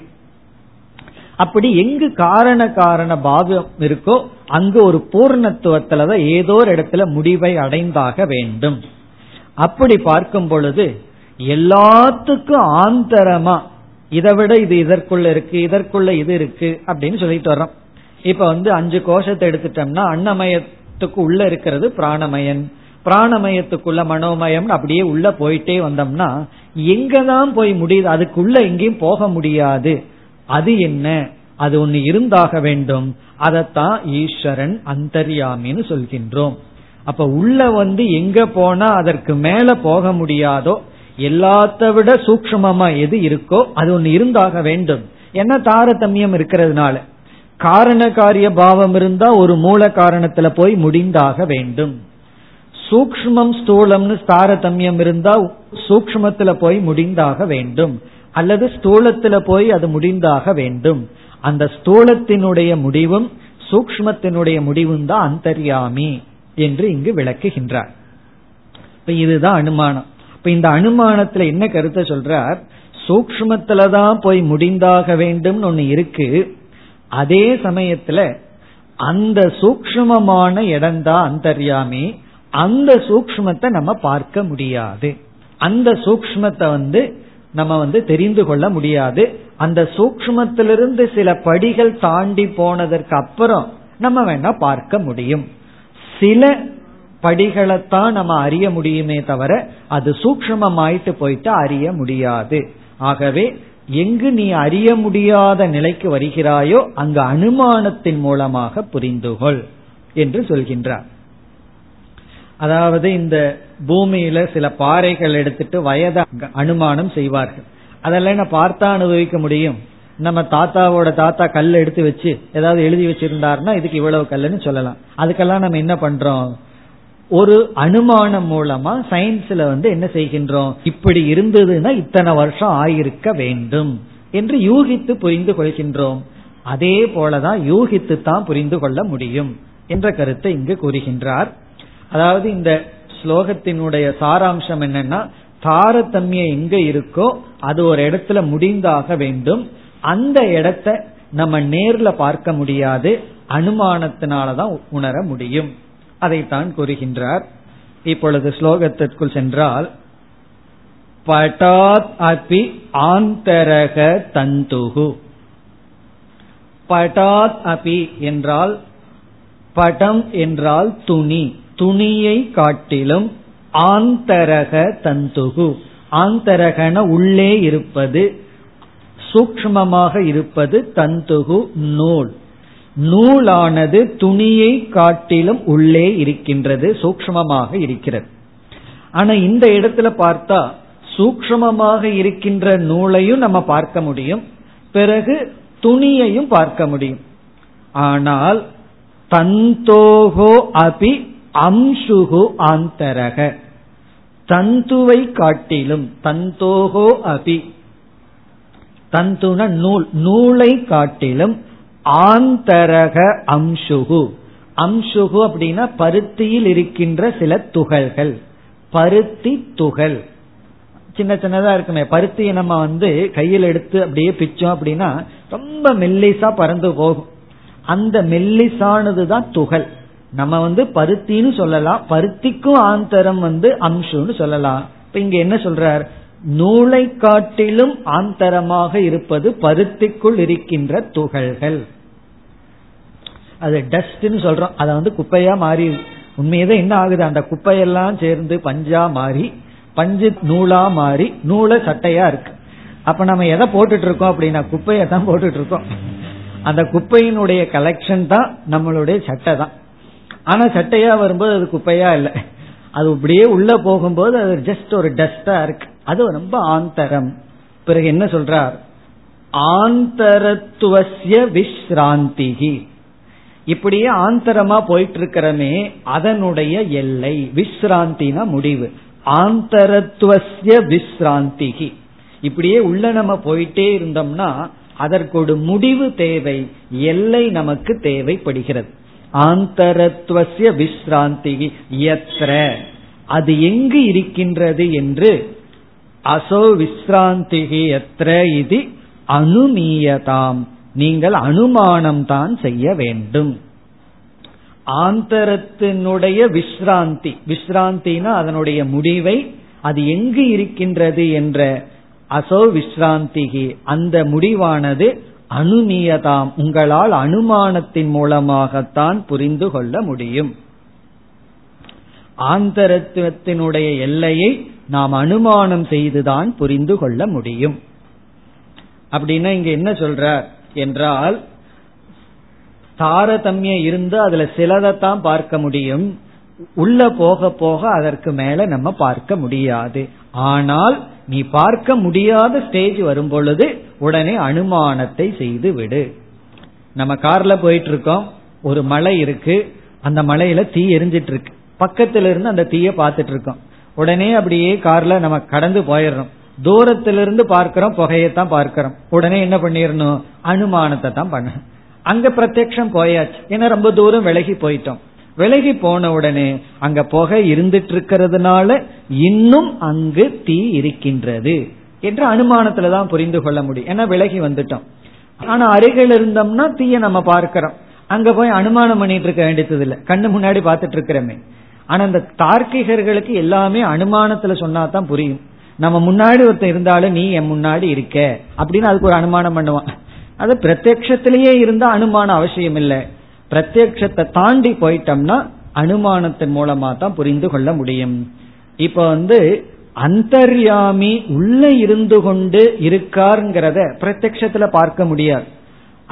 அப்படி எங்கு காரண காரண பாவம் இருக்கோ அங்கு ஒரு பூர்ணத்துவத்துலதான் ஏதோ ஒரு இடத்துல முடிவை அடைந்தாக வேண்டும். அப்படி பார்க்கும் பொழுது எல்லாத்துக்கும் ஆந்தரமா இதை விட இது இதற்குள்ள இருக்கு, இதற்குள்ள இது இருக்கு அப்படின்னு சொல்லிட்டு வர்றோம். இப்ப வந்து அஞ்சு கோஷத்தை எடுத்துட்டோம்னா அன்னமயத்துக்கு உள்ள இருக்கிறது பிராணமயன், பிராணமயத்துக்குள்ள மனோமயம், அப்படியே உள்ள போயிட்டே வந்தோம்னா எங்கதான் போய் முடியுது, அதுக்குள்ள எங்கேயும் போக முடியாது. அது என்ன, அது ஒண்ணு இருந்தாக வேண்டும். அதத்தான் ஈஸ்வரன் அந்தர்யாமின்னு சொல்கின்றோம். அப்ப உள்ள வந்து எங்க போனா அதற்கு மேல போக முடியாதோ, எல்லாத்த விட சூக்ஷ்மமா எது இருக்கோ அது ஒண்ணு இருந்தாக வேண்டும். ஏன்னா தாரதமியம் இருக்கிறதுனால காரண காரிய பாவம் இருந்தா ஒரு மூல காரணத்துல போய் முடிந்தாக வேண்டும். சூக்ஷ்மம் ஸ்தூலம்னு தாரதமியம் இருந்தா சூக்ஷ்மத்துல போய் முடிந்தாக வேண்டும், அல்லது ஸ்தூலத்துல போய் அது முடிந்தாக வேண்டும். அந்த ஸ்தூலத்தினுடைய முடிவும் சூக்ஷ்மத்தினுடைய முடிவும் தான் அந்தர்யாமி என்று இங்கு விளக்குகின்றார். இப்ப இதுதான் அனுமானம். இப்ப இந்த அனுமானத்துல என்ன கருத்தை சொல்றார், சூக்ஷ்மத்துலதான் போய் முடிந்தாக வேண்டும் ஒண்ணு இருக்கு, அதே சமயத்துல அந்த சூக்ஷ்மமான இடம்தான் அந்தர்யாமி. அந்த சூக்ஷ்மத்தை நம்ம பார்க்க முடியாது, அந்த சூக்ஷ்மத்தை வந்து நம்ம வந்து தெரிந்து கொள்ள முடியாது. அந்த சூக்ஷ்மத்திலிருந்து சில படிகள் தாண்டி போனதற்கு அப்புறம் நம்ம வேணா பார்க்க முடியும். சில படிகளைத்தான் நம்ம அறிய முடியுமே தவிர அது சூக்ஷ்மமாயிட்டு போயிட்டு அறிய முடியாது. ஆகவே எங்கு நீ அறிய முடியாத நிலைக்கு வருகிறாயோ அங்கு அனுமானத்தின் மூலமாக புரிந்துகொள் என்று சொல்கின்றார். அதாவது இந்த பூமியில சில பாறைகள் எடுத்துட்டு வயதை அனுமானம் செய்வார்கள். அதெல்லாம் நான் பார்த்தா அனுபவிக்க முடியும். நம்ம தாத்தாவோட தாத்தா கல் எடுத்து வச்சு ஏதாவது எழுதி வச்சிருந்தாருன்னா இதுக்கு இவ்வளவு கல்லுன்னு சொல்லலாம். அதுக்கெல்லாம் நம்ம என்ன பண்றோம், ஒரு அனுமானம் மூலமா சயின்ஸ்ல வந்து என்ன செய்கின்றோம், இப்படி இருந்ததுன்னா இத்தனை வருஷம் ஆயிருக்க வேண்டும் என்று யூகித்து புரிந்து கொள்கின்றோம். அதே போலதான் யூகித்து தான் புரிந்து கொள்ள முடியும் என்ற கருத்தை இங்கு கூறுகின்றார். அதாவது இந்த ஸ்லோகத்தினுடைய சாராம்சம் என்னன்னா, தாரதமியம் எங்க இருக்கோ அது ஒரு இடத்துல முடிந்தாக வேண்டும். அந்த இடத்தை நம்ம நேர்ல பார்க்க முடியாது, அனுமானத்தினாலதான் உணர முடியும். அதைத்தான் கூறுகின்றார். இப்பொழுது ஸ்லோகத்திற்குள் சென்றால், படாத் அபி ஆந்தரக தந்துஹு. படாத் அபி என்றால் படம் என்றால் துணி, துணியை காட்டிலும் ஆந்தரக தந்துகு, ஆந்தரகன உள்ளே இருப்பது, சூக்ஷ்மமாக இருப்பது, தந்துகு நூல். நூலானது துணியை காட்டிலும் உள்ளே இருக்கின்றது, சூக்ஷ்மமாக இருக்கிறது. ஆனா இந்த இடத்துல பார்த்தா சூக்ஷ்மமாக இருக்கின்ற நூலையும் நம்ம பார்க்க முடியும், பிறகு துணியையும் பார்க்க முடியும். ஆனால் தந்தோகோ அபி அம்சுகு ஆந்தரக, தந்துவை காட்டிலும், தந்தோகோ அபி தந்துன நூல், நூலை காட்டிலும் ஆந்தரக அம்சுகு, அம்சுகு அப்படின்னா பருத்தியில் இருக்கின்ற சில துகள்கள், பருத்தி துகள் சின்ன சின்னதா இருக்குமே, பருத்தியை நம்ம வந்து கையில் எடுத்து அப்படியே பிச்சோம் அப்படின்னா ரொம்ப மெல்லிசா பறந்து போகும், அந்த மெல்லிசானதுதான் துகள். நம்ம வந்து பருத்தின்னு சொல்லலாம், பருத்திக்கும் ஆந்தரம் வந்து அம்சுன்னு சொல்லலாம். இப்ப இங்க என்ன சொல்றார், நூலை காட்டிலும் ஆந்தரமாக இருப்பது பருத்திக்குள் இருக்கின்ற துகள்கள். அது டஸ்ட்ன்னு சொல்றோம், அதை வந்து குப்பையா மாறி உண்மையதான் என்ன ஆகுது, அந்த குப்பையெல்லாம் சேர்ந்து பஞ்சா மாறி, பஞ்சு நூலா மாறி, நூலை சட்டையா இருக்கு. அப்ப நம்ம எதை போட்டுட்டு இருக்கோம் அப்படின்னா குப்பையை தான் போட்டுட்டு இருக்கோம். அந்த குப்பையினுடைய கலெக்ஷன் தான் நம்மளுடைய சட்டை தான். ஆனா சட்டையா வரும்போது அது குப்பையா இல்லை, அது இப்படியே உள்ள போகும்போது அது ஜஸ்ட் ஒரு டஸ்டா இருக்கு, அது ரொம்ப ஆந்தரம். பிறகு என்ன சொல்றார், ஆந்தரத்துவசிய விஸ்ராந்திகி, இப்படியே ஆந்தரமா போயிட்டு இருக்கிறமே அதனுடைய எல்லை, விஸ்ராந்தினா முடிவு, ஆந்தரத்துவசிய விஸ்ராந்திகி, இப்படியே உள்ள நம்ம போயிட்டே இருந்தோம்னா அதற்கு ஒரு முடிவு தேவை, எல்லை நமக்கு தேவைப்படுகிறது. ஆந்தரத்துவசிய விஸ்ராந்திகி யத்ர, அது எங்கு இருக்கின்றது என்று, அசோ விஸ்ராந்திகி யத்ர இதி அனுமீயதாம், நீங்கள் அனுமானம் தான் செய்ய வேண்டும். ஆந்தரத்தினுடைய விஸ்ராந்தி, விஸ்ராந்தினா அதனுடைய முடிவை, அது எங்கு இருக்கின்றது என்ற அசோ விஸ்ராந்திகி, அந்த முடிவானது அனுமியதாம், உங்களால் அனுமானத்தின் மூலமாகத்தான் புரிந்து கொள்ள முடியும். ஆந்தரத்துவத்தினுடைய எல்லையை நாம் அனுமானம் செய்துதான் புரிந்து கொள்ள முடியும். அப்படின்னா இங்க என்ன சொல்ற என்றால், தாரதமியம் இருந்து அதுல சிலதைத்தான் பார்க்க முடியும், உள்ள போக போக அதற்கு மேல நம்ம பார்க்க முடியாது. ஆனால் நீ பார்க்க முடியாத ஸ்டேஜ் வரும் பொழுது உடனே அனுமானத்தை செய்து விடு. நம்ம கார்ல போயிட்டு இருக்கோம், ஒரு மலை இருக்கு, அந்த மலையில தீ எரிஞ்சிட்டு இருக்கு, பக்கத்துல இருந்து அந்த தீய பார்த்துட்டு இருக்கோம், உடனே அப்படியே கார்ல நம்ம கடந்து போயிடுறோம், தூரத்திலிருந்து பார்க்கிறோம், புகையத்தான் பார்க்கிறோம், உடனே என்ன பண்ணிடணும், அனுமானத்தை தான் பண்ண, அங்க பிரத்யக்ஷம் போயாச்சு, ஏன்னா ரொம்ப தூரம் விலகி போயிட்டோம், விலகி போன உடனே அங்க புகை இருந்துட்டு இருக்கிறதுனால இன்னும் அங்கு தீ இருக்கின்றது என்ற அனுமானத்துல தான் புரிந்து கொள்ள முடியும், ஏன்னா விலகி வந்துட்டோம். ஆனா அருகில் இருந்தோம்னா தீய நம்ம பார்க்கிறோம், அங்க போய் அனுமானம் பண்ணிட்டு இருக்க வேண்டியது இல்லை, கண்ணு முன்னாடி பார்த்துட்டு இருக்கிறோமே. ஆனா அந்த தார்க்கிகர்களுக்கு எல்லாமே அனுமானத்துல சொன்னாதான் புரியும். நம்ம முன்னாடி ஒருத்தர் இருந்தாலும் நீ என் முன்னாடி இருக்க அப்படின்னு அதுக்கு ஒரு அனுமானம் பண்ணுவான். அது பிரத்யக்ஷத்திலேயே இருந்தா அனுமானம் அவசியம் இல்லை, பிரத்யக்ஷத்தை தாண்டி போயிட்டோம்னா அனுமானத்தின் மூலமா தான் புரிந்து கொள்ள முடியும். இப்ப வந்து அந்தர்யாமி உள்ள இருந்து கொண்டு இருக்காருங்கிறத பிரத்யக்ஷத்துல பார்க்க முடியாது,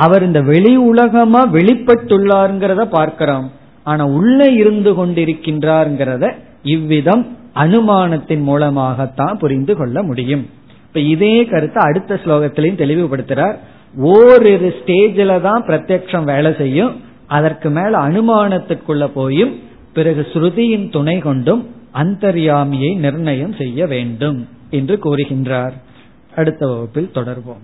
அவர் இந்த வெளி உலகமா வெளிப்பட்டுள்ளாருங்கிறத பார்க்கிறோம், ஆனா உள்ள இருந்து கொண்டிருக்கின்றாருங்கிறத இவ்விதம் அனுமானத்தின் மூலமாகத்தான் புரிந்து கொள்ள முடியும். இப்ப இதே கருத்தை அடுத்த ஸ்லோகத்திலையும் தெளிவுபடுத்துறார். ஓரிரு ஸ்டேஜில தான் பிரத்யக்ஷம் வேலை செய்யும், அதற்கு மேல அனுமானத்துக்குள்ள போயும் பிறகு ஸ்ருதியின் துணை கொண்டும் அந்தர்யாமியை நிர்ணயம் செய்ய வேண்டும் என்று கூறுகின்றார். அடுத்த வகுப்பில் தொடர்வோம்.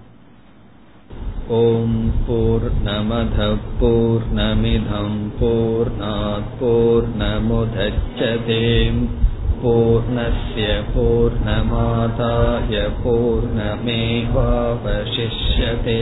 ஓம் பூர்ணமத பூர்ணமிதம் பூர்ணாத் பூர்ணமுதச்யதே பூர்ணஸ்ய பூர்ணமாதாய பூர்ணமேவாவசிஷ்யதே.